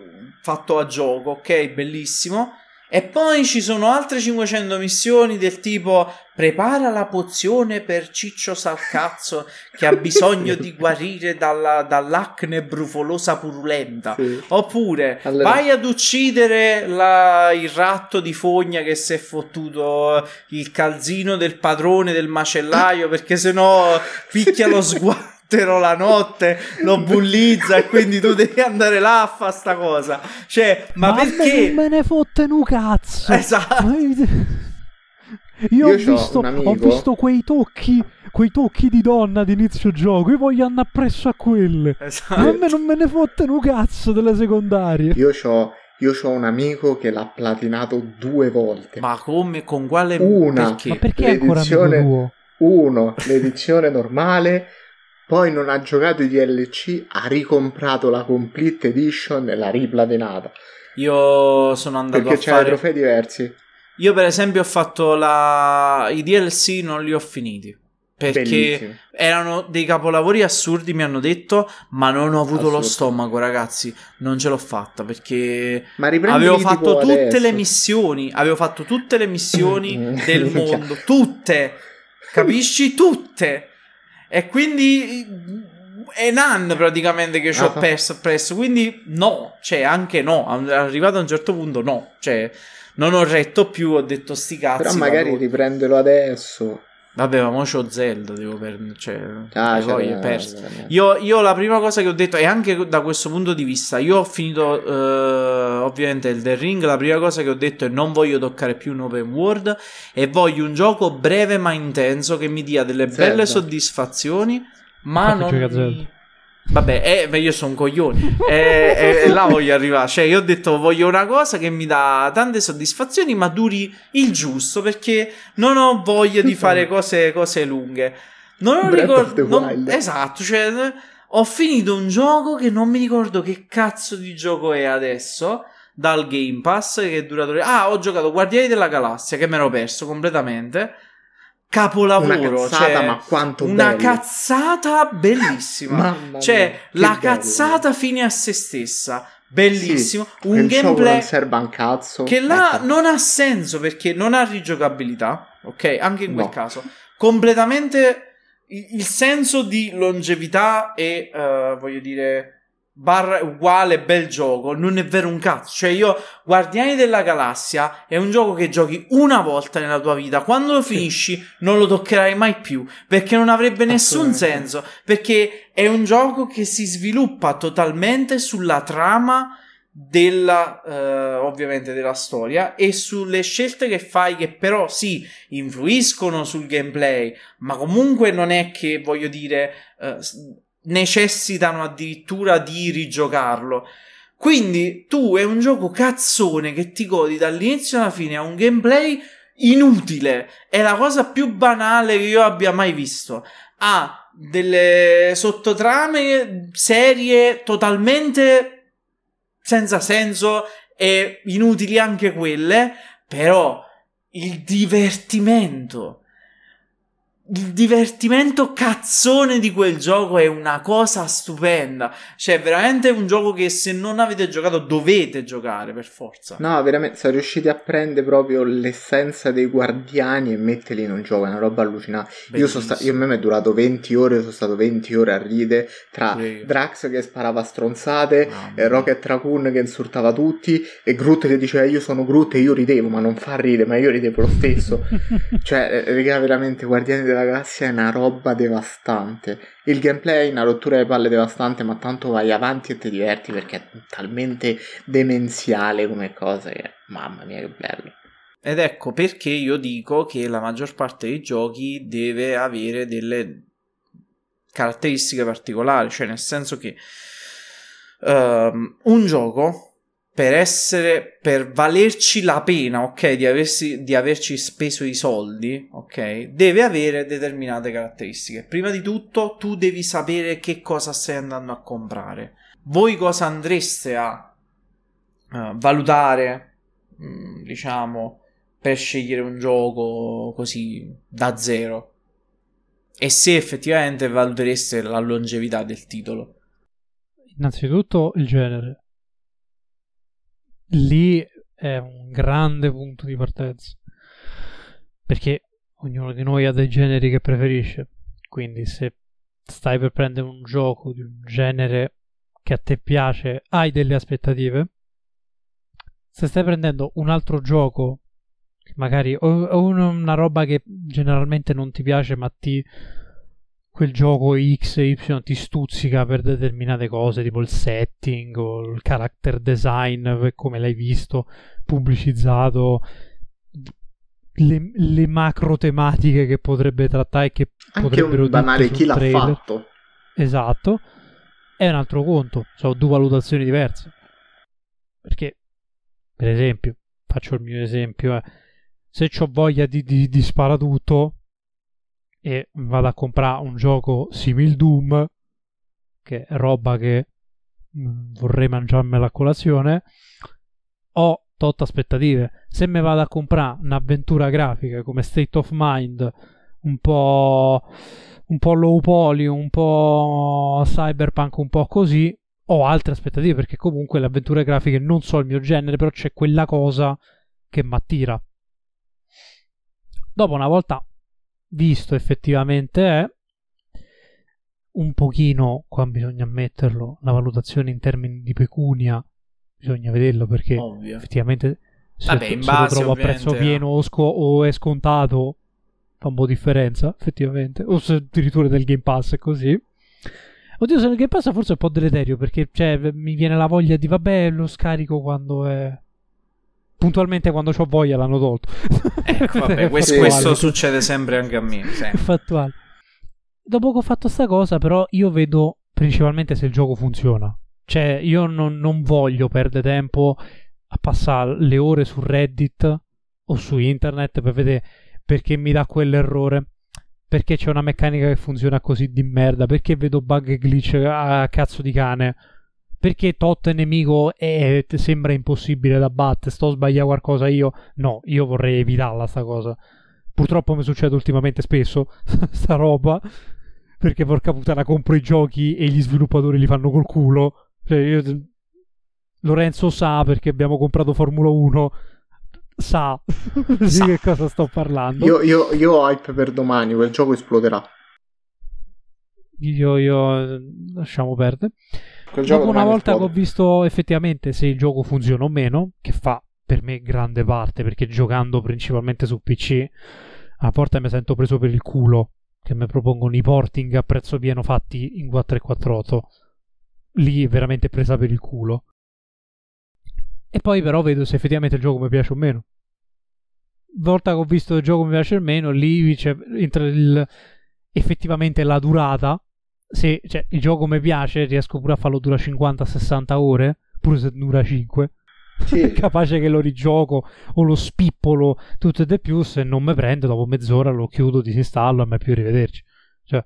fatto a gioco, ok, bellissimo, e poi ci sono altre cinquecento missioni del tipo prepara la pozione per Ciccio Salcazzo che ha bisogno di guarire dalla, dall'acne brufolosa purulenta, sì. oppure allora. vai ad uccidere la, il ratto di fogna che si è fottuto il calzino del padrone del macellaio perché sennò picchia lo sguardo la notte, lo bullizza e quindi tu devi andare là a fa sta cosa, cioè, ma, ma perché non me ne fotte nu cazzo, esatto. Io, io ho, visto, ho visto quei tocchi quei tocchi di donna di inizio gioco, io voglio andare appresso a quelle, esatto. ma a me non me ne fotte nu cazzo delle secondarie. Io c'ho Io c'ho un amico che l'ha platinato due volte. Ma come? Con quale? Una, perché? Ma perché l'edizione, ancora uno, l'edizione normale. Poi non ha giocato i D L C, ha ricomprato la Complete Edition e l'ha riplatinata. Io sono andato perché a fare... perché c'è trofei diversi. Io per esempio ho fatto la... i D L C non li ho finiti. Perché Bellissimo. erano dei capolavori assurdi, mi hanno detto, ma non ho avuto Assurdo. lo stomaco, ragazzi. Non ce l'ho fatta perché ma avevo fatto tutte adesso. le missioni. Avevo fatto tutte le missioni del mondo. Tutte. Capisci? Tutte. E quindi è nan praticamente che ci ho perso, perso quindi no, cioè anche no, arrivato a un certo punto no, cioè non ho retto più, ho detto sti cazzi. Però magari ma riprendelo adesso. Vabbè, ma mo c'ho Zelda, devo per... cioè, ah, cioè, voglio, no, perso. Io, io la prima cosa che ho detto, e anche da questo punto di vista, io ho finito uh, ovviamente Elden Ring, la prima cosa che ho detto è non voglio toccare più un open world e voglio un gioco breve ma intenso che mi dia delle Zelda. belle soddisfazioni, ma Fatti non... Vabbè, eh, io sono un coglione e eh, eh, là voglio arrivare. Cioè, io ho detto voglio una cosa che mi dà tante soddisfazioni ma duri il giusto, perché non ho voglia di fare cose, cose lunghe. Non ricordo non, esatto, cioè ho finito un gioco che non mi ricordo che cazzo di gioco è adesso, dal Game Pass, che è durato. Ah, ho giocato Guardiani della Galassia, che me l'ho perso completamente. Capolavoro, una cazzata, cioè, ma quanto una bello. cazzata bellissima. Mamma cioè, mia, la cazzata bello. fine a se stessa. Bellissimo, sì, un gameplay non serve un cazzo, che là non ha senso perché non ha rigiocabilità, ok? Anche in quel no. caso, completamente il senso di longevità e uh, voglio dire barra uguale bel gioco non è vero un cazzo. Cioè, io Guardiani della Galassia è un gioco che giochi una volta nella tua vita, quando lo finisci non lo toccherai mai più, perché non avrebbe nessun senso, perché è un gioco che si sviluppa totalmente sulla trama della eh, ovviamente della storia e sulle scelte che fai, che però sì influiscono sul gameplay, ma comunque non è che voglio dire eh, necessitano addirittura di rigiocarlo. Quindi tu è un gioco cazzone che ti godi dall'inizio alla fine, a un gameplay inutile, è la cosa più banale che io abbia mai visto, ha delle sottotrame serie totalmente senza senso e inutili anche quelle, però il divertimento, il divertimento cazzone di quel gioco è una cosa stupenda. Cioè, veramente è un gioco che se non avete giocato dovete giocare per forza. No, veramente, sono riusciti a prendere proprio l'essenza dei Guardiani e metterli in un gioco, è una roba allucinante. Io, sono sta- io a me mi è durato venti ore, sono stato venti ore a ride tra sì. Drax che sparava stronzate, eh, Rocket Raccoon che insultava tutti e Groot che diceva io sono Groot e io ridevo, ma non fa ridere, ma io ridevo lo stesso. Cioè, raga, veramente Guardiani della Galassia è una roba devastante. Il gameplay è una rottura di palle devastante, ma tanto vai avanti e ti diverti perché è talmente demenziale come cosa che mamma mia che bello. Ed ecco perché io dico che la maggior parte dei giochi deve avere delle caratteristiche particolari, cioè nel senso che um, un gioco per essere, per valerci la pena, ok, di aversi, di averci speso i soldi, ok, deve avere determinate caratteristiche. Prima di tutto tu devi sapere che cosa stai andando a comprare. Voi cosa andreste a uh, valutare, mh, diciamo, per scegliere un gioco così da zero? E se effettivamente valutereste la longevità del titolo? Innanzitutto il genere. Lì è un grande punto di partenza, perché ognuno di noi ha dei generi che preferisce, quindi se stai per prendere un gioco di un genere che a te piace hai delle aspettative. Se stai prendendo un altro gioco che magari o una roba che generalmente non ti piace, ma ti quel gioco X e Y ti stuzzica per determinate cose, tipo il setting o il character design, come l'hai visto pubblicizzato, le, le macro tematiche che potrebbe trattare e che anche potrebbero un banale chi l'ha fatto, esatto, è un altro conto, sono due valutazioni diverse. Perché per esempio, faccio il mio esempio, eh, se c'ho voglia di, di, di sparatutto e vado a comprare un gioco simil Doom, che è roba che vorrei mangiarmela a colazione, ho tot aspettative. Se me vado a comprare un'avventura grafica come State of Mind, un po' un po' low poly, un po' cyberpunk, un po' così, ho altre aspettative, perché comunque le avventure grafiche non so il mio genere, però c'è quella cosa che m'attira. Dopo, una volta visto effettivamente è un pochino, qua bisogna ammetterlo, la valutazione in termini di pecunia bisogna vederlo, perché Ovvio. effettivamente se, Vabbè, in base, se lo trovo a prezzo pieno o, sco- o è scontato fa un po' differenza effettivamente, o se addirittura del Game Pass è così. Oddio, se il Game Pass forse è un po' deleterio, perché cioè, mi viene la voglia di vabbè, lo scarico quando è... puntualmente quando c'ho voglia l'hanno tolto. Ecco, vabbè, questo, questo succede sempre anche a me. Sempre. Fattuale. Dopo che ho fatto sta cosa, però, io vedo principalmente se il gioco funziona. Cioè, io non, non voglio perdere tempo a passare le ore su Reddit o su internet per vedere perché mi dà quell'errore, perché c'è una meccanica che funziona così di merda, perché vedo bug e glitch a cazzo di cane, perché tot nemico è, sembra impossibile da battere, sto sbagliando qualcosa io. No, io vorrei evitarla sta cosa. Purtroppo mi succede ultimamente spesso sta roba, perché porca puttana compro i giochi e gli sviluppatori li fanno col culo. Cioè, io... Lorenzo sa, perché abbiamo comprato Formula uno, sa, sa. Di che cosa sto parlando. Io, io, io ho hype per domani, quel gioco esploderà. Io, io... lasciamo perdere. Dopo una volta esplode. Che ho visto effettivamente se il gioco funziona o meno, che fa per me grande parte, perché giocando principalmente su P C, a volte mi sento preso per il culo, che mi propongono i porting a prezzo pieno fatti in quattro e quarantotto. Lì è veramente presa per il culo. E poi però vedo se effettivamente il gioco mi piace o meno. Volta che ho visto il gioco mi piace o meno, lì c'è entra il, effettivamente la durata. Se cioè, il gioco mi piace, riesco pure a farlo dura cinquanta sessanta ore, pure se dura cinque. Sì. Capace che lo rigioco o lo spippolo tutto e di più. Se non mi prende, dopo mezz'ora lo chiudo, disinstallo e mai più rivederci. Cioè,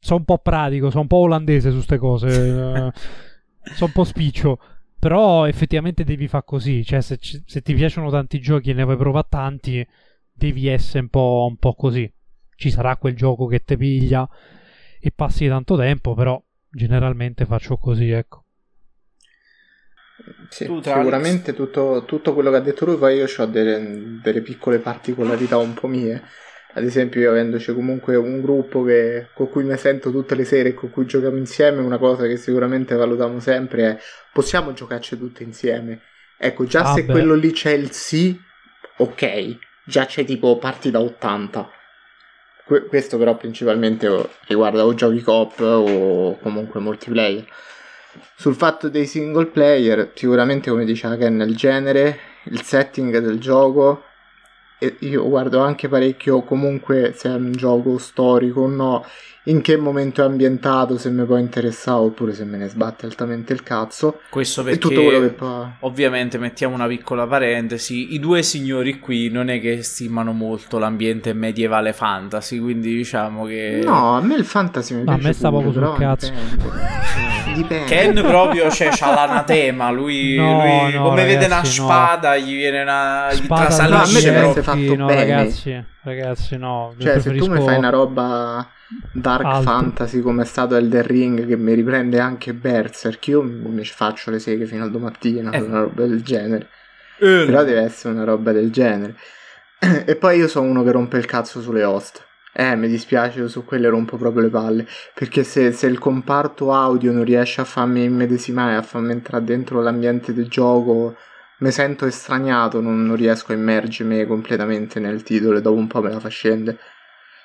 sono un po' pratico, sono un po' olandese su queste cose. eh, sono un po' spiccio. Però effettivamente devi far così, cioè se, se ti piacciono tanti giochi e ne vuoi provare tanti, devi essere un po', un po' così. Ci sarà quel gioco che te piglia e passi tanto tempo, però generalmente faccio così, ecco. Sì, tu, sicuramente tutto, tutto quello che ha detto lui, poi io ho delle, delle piccole particolarità un po' mie. Ad esempio, io avendoci comunque un gruppo che, con cui mi sento tutte le sere e con cui giochiamo insieme, una cosa che sicuramente valutiamo sempre è: possiamo giocarci tutte insieme? Ecco, già ah se beh. Quello lì c'è il sì, ok, già c'è tipo parti da ottanta. Que- questo però principalmente riguarda o giochi co-op o comunque multiplayer. Sul fatto dei single player, sicuramente come diceva Ken, il genere, il setting del gioco... E io guardo anche parecchio comunque se è un gioco storico o no, in che momento è ambientato, se mi può interessare oppure se me ne sbatte altamente il cazzo. Questo perché tutto quello che può... ovviamente mettiamo una piccola parentesi, i due signori qui non è che stimano molto l'ambiente medievale fantasy, quindi diciamo che no, a me il fantasy mi piace, a me sta poco sul cazzo. Dipende. Ken proprio cioè, c'ha l'anatema, lui, no, lui no, come ragazzi, vede una spada, no. Gli viene una gli trasalisce no, proprio. Fatto no, bene. Ragazzi, ragazzi, no. Cioè, preferisco... se tu mi fai una roba dark Alto. Fantasy come è stato Elden Ring, che mi riprende anche Berserk, io mi faccio le seghe fino al domattina, eh. Una roba del genere. Eh. Però deve essere una roba del genere. E poi io sono uno che rompe il cazzo sulle host. Eh, mi dispiace, su quelle rompo proprio le palle. Perché se, se il comparto audio non riesce a farmi immedesimare, a farmi entrare dentro l'ambiente del gioco... mi sento estraniato, non, non riesco a immergermi completamente nel titolo e dopo un po' me la fa scendere.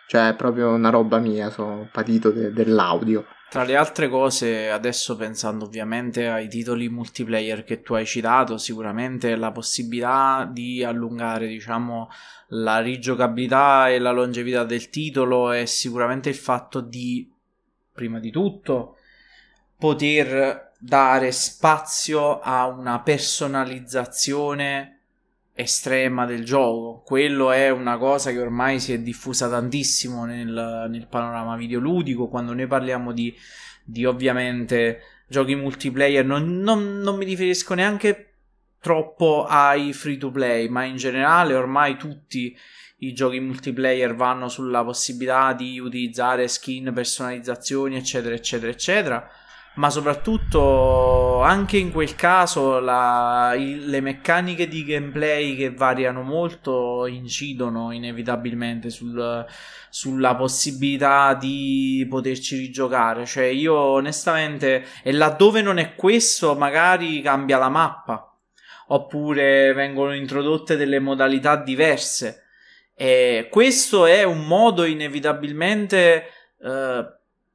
Cioè è proprio una roba mia, sono patito de- dell'audio. Tra le altre cose, adesso pensando ovviamente ai titoli multiplayer che tu hai citato, sicuramente la possibilità di allungare, diciamo, la rigiocabilità e la longevità del titolo è sicuramente il fatto di, prima di tutto, poter... dare spazio a una personalizzazione estrema del gioco. Quello è una cosa che ormai si è diffusa tantissimo nel, nel panorama videoludico. Quando noi parliamo di, di ovviamente giochi multiplayer, non, non, non mi riferisco neanche troppo ai free to play, ma in generale ormai tutti i giochi multiplayer vanno sulla possibilità di utilizzare skin, personalizzazioni eccetera eccetera eccetera. Ma soprattutto anche in quel caso la, il, le meccaniche di gameplay che variano molto incidono inevitabilmente sul, sulla possibilità di poterci rigiocare. Cioè io onestamente, e laddove non è questo, magari cambia la mappa oppure vengono introdotte delle modalità diverse, e questo è un modo inevitabilmente eh,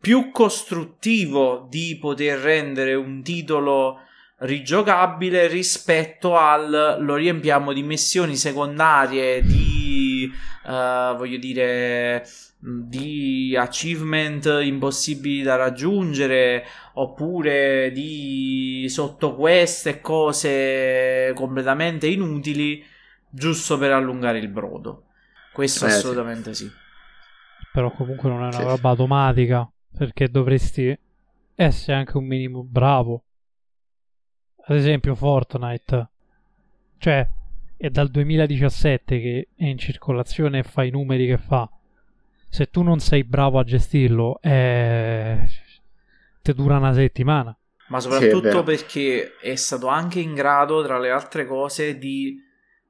più costruttivo di poter rendere un titolo rigiocabile rispetto al lo riempiamo di missioni secondarie, di uh, voglio dire di achievement impossibili da raggiungere, oppure di sottoquest e cose completamente inutili giusto per allungare il brodo. Questo eh, assolutamente sì. sì. Però comunque non è una sì. roba automatica, perché dovresti essere anche un minimo bravo. Ad esempio Fortnite, cioè è dal duemiladiciassette che è in circolazione e fa i numeri che fa. Se tu non sei bravo a gestirlo, eh, ti dura una settimana. Ma soprattutto sì, è perché è stato anche in grado, tra le altre cose, di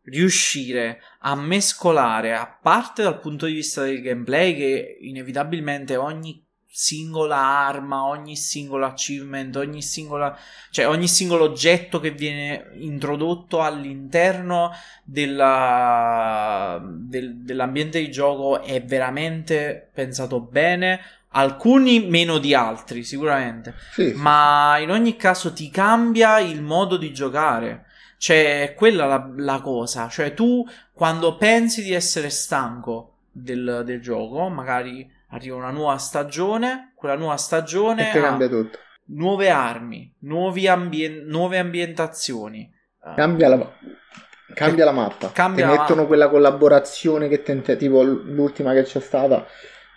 riuscire a mescolare, a parte dal punto di vista del gameplay, che inevitabilmente ogni singola arma, ogni singolo achievement, ogni singola, cioè ogni singolo oggetto che viene introdotto all'interno della, del, dell'ambiente di gioco è veramente pensato bene. Alcuni meno di altri sicuramente, sì, ma in ogni caso ti cambia il modo di giocare. Cioè quella la, la cosa, cioè tu quando pensi di essere stanco del, del gioco, magari arriva una nuova stagione, quella nuova stagione e cambia tutto. Nuove armi, nuovi ambien- nuove ambientazioni. Cambia la, cambia la mappa, cambia ti la mettono ma- quella collaborazione che tenta, tipo l'ultima che c'è stata,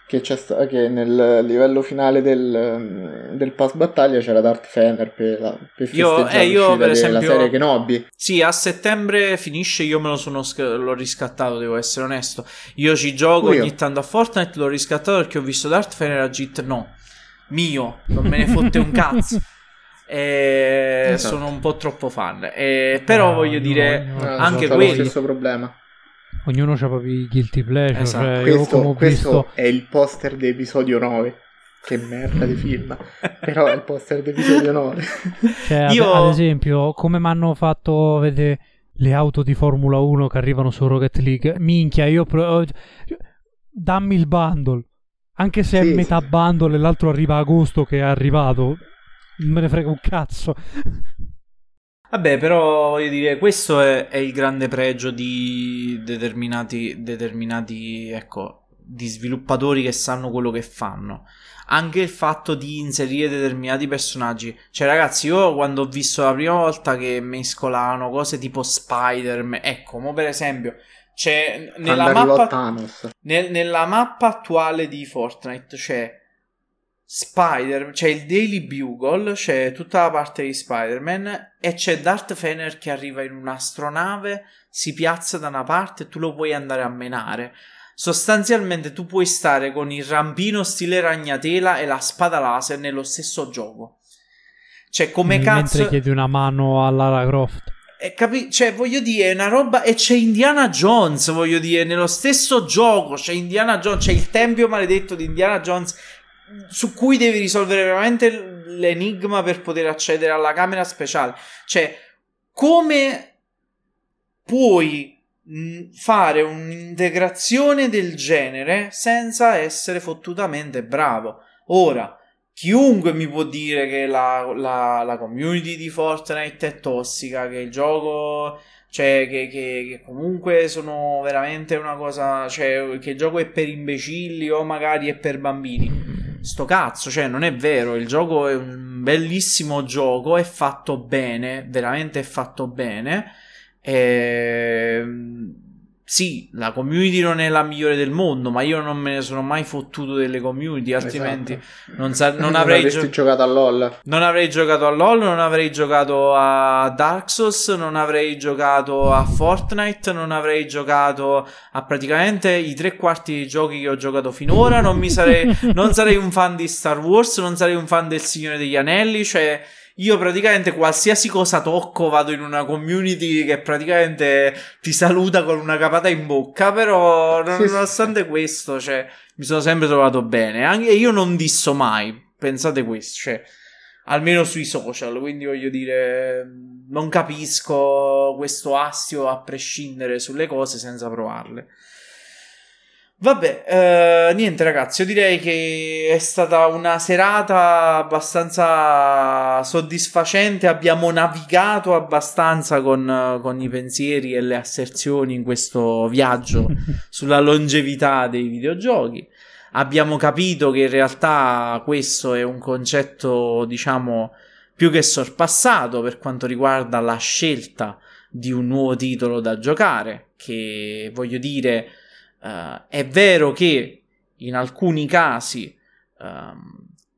che, c'è sta- che nel livello finale del, del pass battaglia c'era Darth Vader per, la, per io, eh, io per esempio, la serie Kenobi. Sì, a settembre finisce, io me lo sono l'ho riscattato, devo essere onesto. Io ci gioco Uio. ogni tanto a Fortnite, l'ho riscattato perché ho visto Darth Vader a G I T, no, mio, non me ne fotte un cazzo. E esatto. Sono un po' troppo fan. E, però no, voglio dire, no, no, anche quello stesso problema. Ognuno c'ha proprio i guilty pleasure. Esatto. Cioè, questo io questo visto... è il poster dell'episodio nove. Che merda di film. Però è il poster dell'episodio nove. Cioè, io... ad esempio, come mi hanno fatto vedere le auto di Formula uno che arrivano su Rocket League. Minchia, io pro... dammi il bundle. Anche se sì, è metà sì. bundle e l'altro arriva a agosto che è arrivato. Non me ne frega un cazzo. Vabbè, però voglio dire, questo è, è il grande pregio di determinati, determinati ecco, di sviluppatori che sanno quello che fanno. Anche il fatto di inserire determinati personaggi. Cioè, ragazzi, io quando ho visto la prima volta che mescolavano cose tipo Spider-Man, ecco, mo per esempio, c'è nella mappa, nel, nella mappa attuale di Fortnite c'è Spider, c'è il Daily Bugle, c'è tutta la parte di Spider-Man e c'è Darth Vader che arriva in un'astronave, si piazza da una parte e tu lo puoi andare a menare. Sostanzialmente tu puoi stare con il rampino stile ragnatela e la spada laser nello stesso gioco. Cioè come mentre cazzo... Mentre chiedi una mano a Lara Croft. E capi... Cioè voglio dire, è una roba... E c'è Indiana Jones, voglio dire, nello stesso gioco c'è Indiana Jones, c'è il tempio maledetto di Indiana Jones... su cui devi risolvere veramente l'enigma per poter accedere alla camera speciale. Cioè, come puoi fare un'integrazione del genere senza essere fottutamente bravo? Ora, chiunque mi può dire che la, la, la community di Fortnite è tossica, che il gioco... Cioè, che, che, che comunque sono veramente una cosa... Cioè, che il gioco è per imbecilli o magari è per bambini. Sto cazzo, cioè non è vero, il gioco è un bellissimo gioco, è fatto bene, veramente è fatto bene. E... sì, la community non è la migliore del mondo, ma io non me ne sono mai fottuto delle community, altrimenti esatto. non, sa- non avrei non gio- giocato a LOL. Non avrei giocato a LOL, non avrei giocato a Dark Souls, non avrei giocato a Fortnite, non avrei giocato a praticamente i tre quarti dei giochi che ho giocato finora, non mi sarei non sarei un fan di Star Wars, non sarei un fan del Signore degli Anelli, cioè io praticamente qualsiasi cosa tocco vado in una community che praticamente ti saluta con una capata in bocca, però non, sì, nonostante sì. questo, cioè, mi sono sempre trovato bene. Anche io non disso mai, pensate questo, cioè, almeno sui social, quindi voglio dire, non capisco questo astio a prescindere sulle cose senza provarle. Vabbè, eh, niente ragazzi, io direi che è stata una serata abbastanza soddisfacente, abbiamo navigato abbastanza con, con i pensieri e le asserzioni in questo viaggio sulla longevità dei videogiochi, abbiamo capito che in realtà questo è un concetto, diciamo, più che sorpassato per quanto riguarda la scelta di un nuovo titolo da giocare, che voglio dire... Uh, è vero che in alcuni casi um,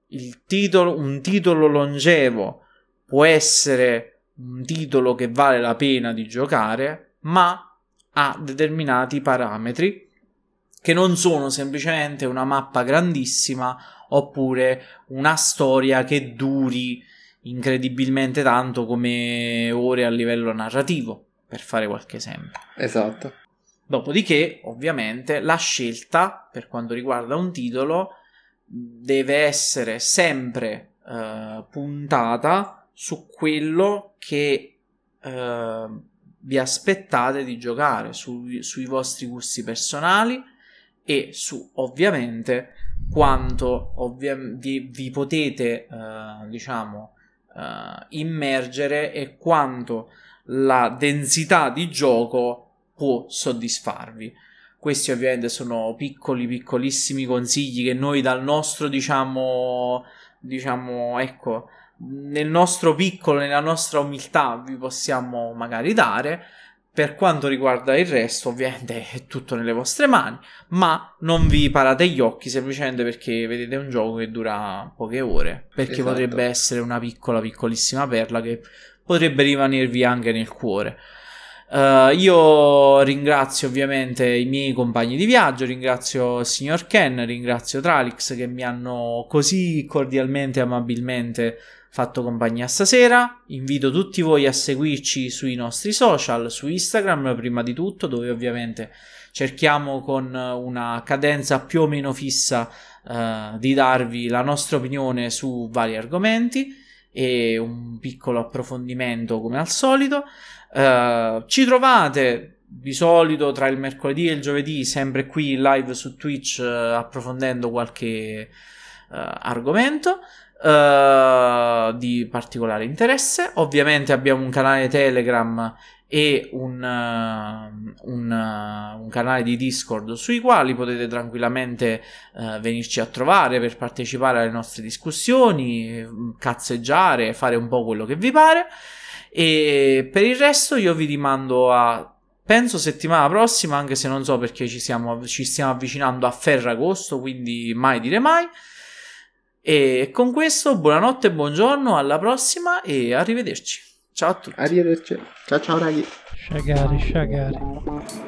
il titolo, un titolo longevo può essere un titolo che vale la pena di giocare, ma ha determinati parametri che non sono semplicemente una mappa grandissima oppure una storia che duri incredibilmente tanto come ore a livello narrativo, per fare qualche esempio. Esatto. Dopodiché, ovviamente, la scelta per quanto riguarda un titolo deve essere sempre eh, puntata su quello che eh, vi aspettate di giocare, su, sui vostri gusti personali e su, ovviamente, quanto ovvia- vi, vi potete, eh, diciamo, eh, immergere e quanto la densità di gioco può soddisfarvi. Questi ovviamente sono piccoli piccolissimi consigli che noi dal nostro diciamo diciamo ecco nel nostro piccolo, nella nostra umiltà, vi possiamo magari dare. Per quanto riguarda il resto, ovviamente è tutto nelle vostre mani, ma non vi parate gli occhi semplicemente perché vedete un gioco che dura poche ore, perché esatto, potrebbe essere una piccola piccolissima perla che potrebbe rimanervi anche nel cuore. Uh, io ringrazio ovviamente i miei compagni di viaggio, ringrazio il signor Ken, ringrazio Tralix che mi hanno così cordialmente e amabilmente fatto compagnia stasera. Invito tutti voi a seguirci sui nostri social, su Instagram prima di tutto, dove ovviamente cerchiamo con una cadenza più o meno fissa uh, di darvi la nostra opinione su vari argomenti e un piccolo approfondimento come al solito. Uh, ci trovate di solito tra il mercoledì e il giovedì sempre qui in live su Twitch uh, approfondendo qualche uh, argomento uh, di particolare interesse. Ovviamente abbiamo un canale Telegram e un, uh, un, uh, un canale di Discord sui quali potete tranquillamente uh, venirci a trovare per partecipare alle nostre discussioni, cazzeggiare, fare un po' quello che vi pare. E per il resto io vi rimando a, penso, settimana prossima, anche se non so perché ci stiamo, ci stiamo avvicinando a Ferragosto, quindi mai dire mai. E con questo buonanotte, buongiorno, alla prossima e arrivederci. Ciao a tutti. Arrivederci. Ciao ciao ragazzi. Sciagari, sciagari.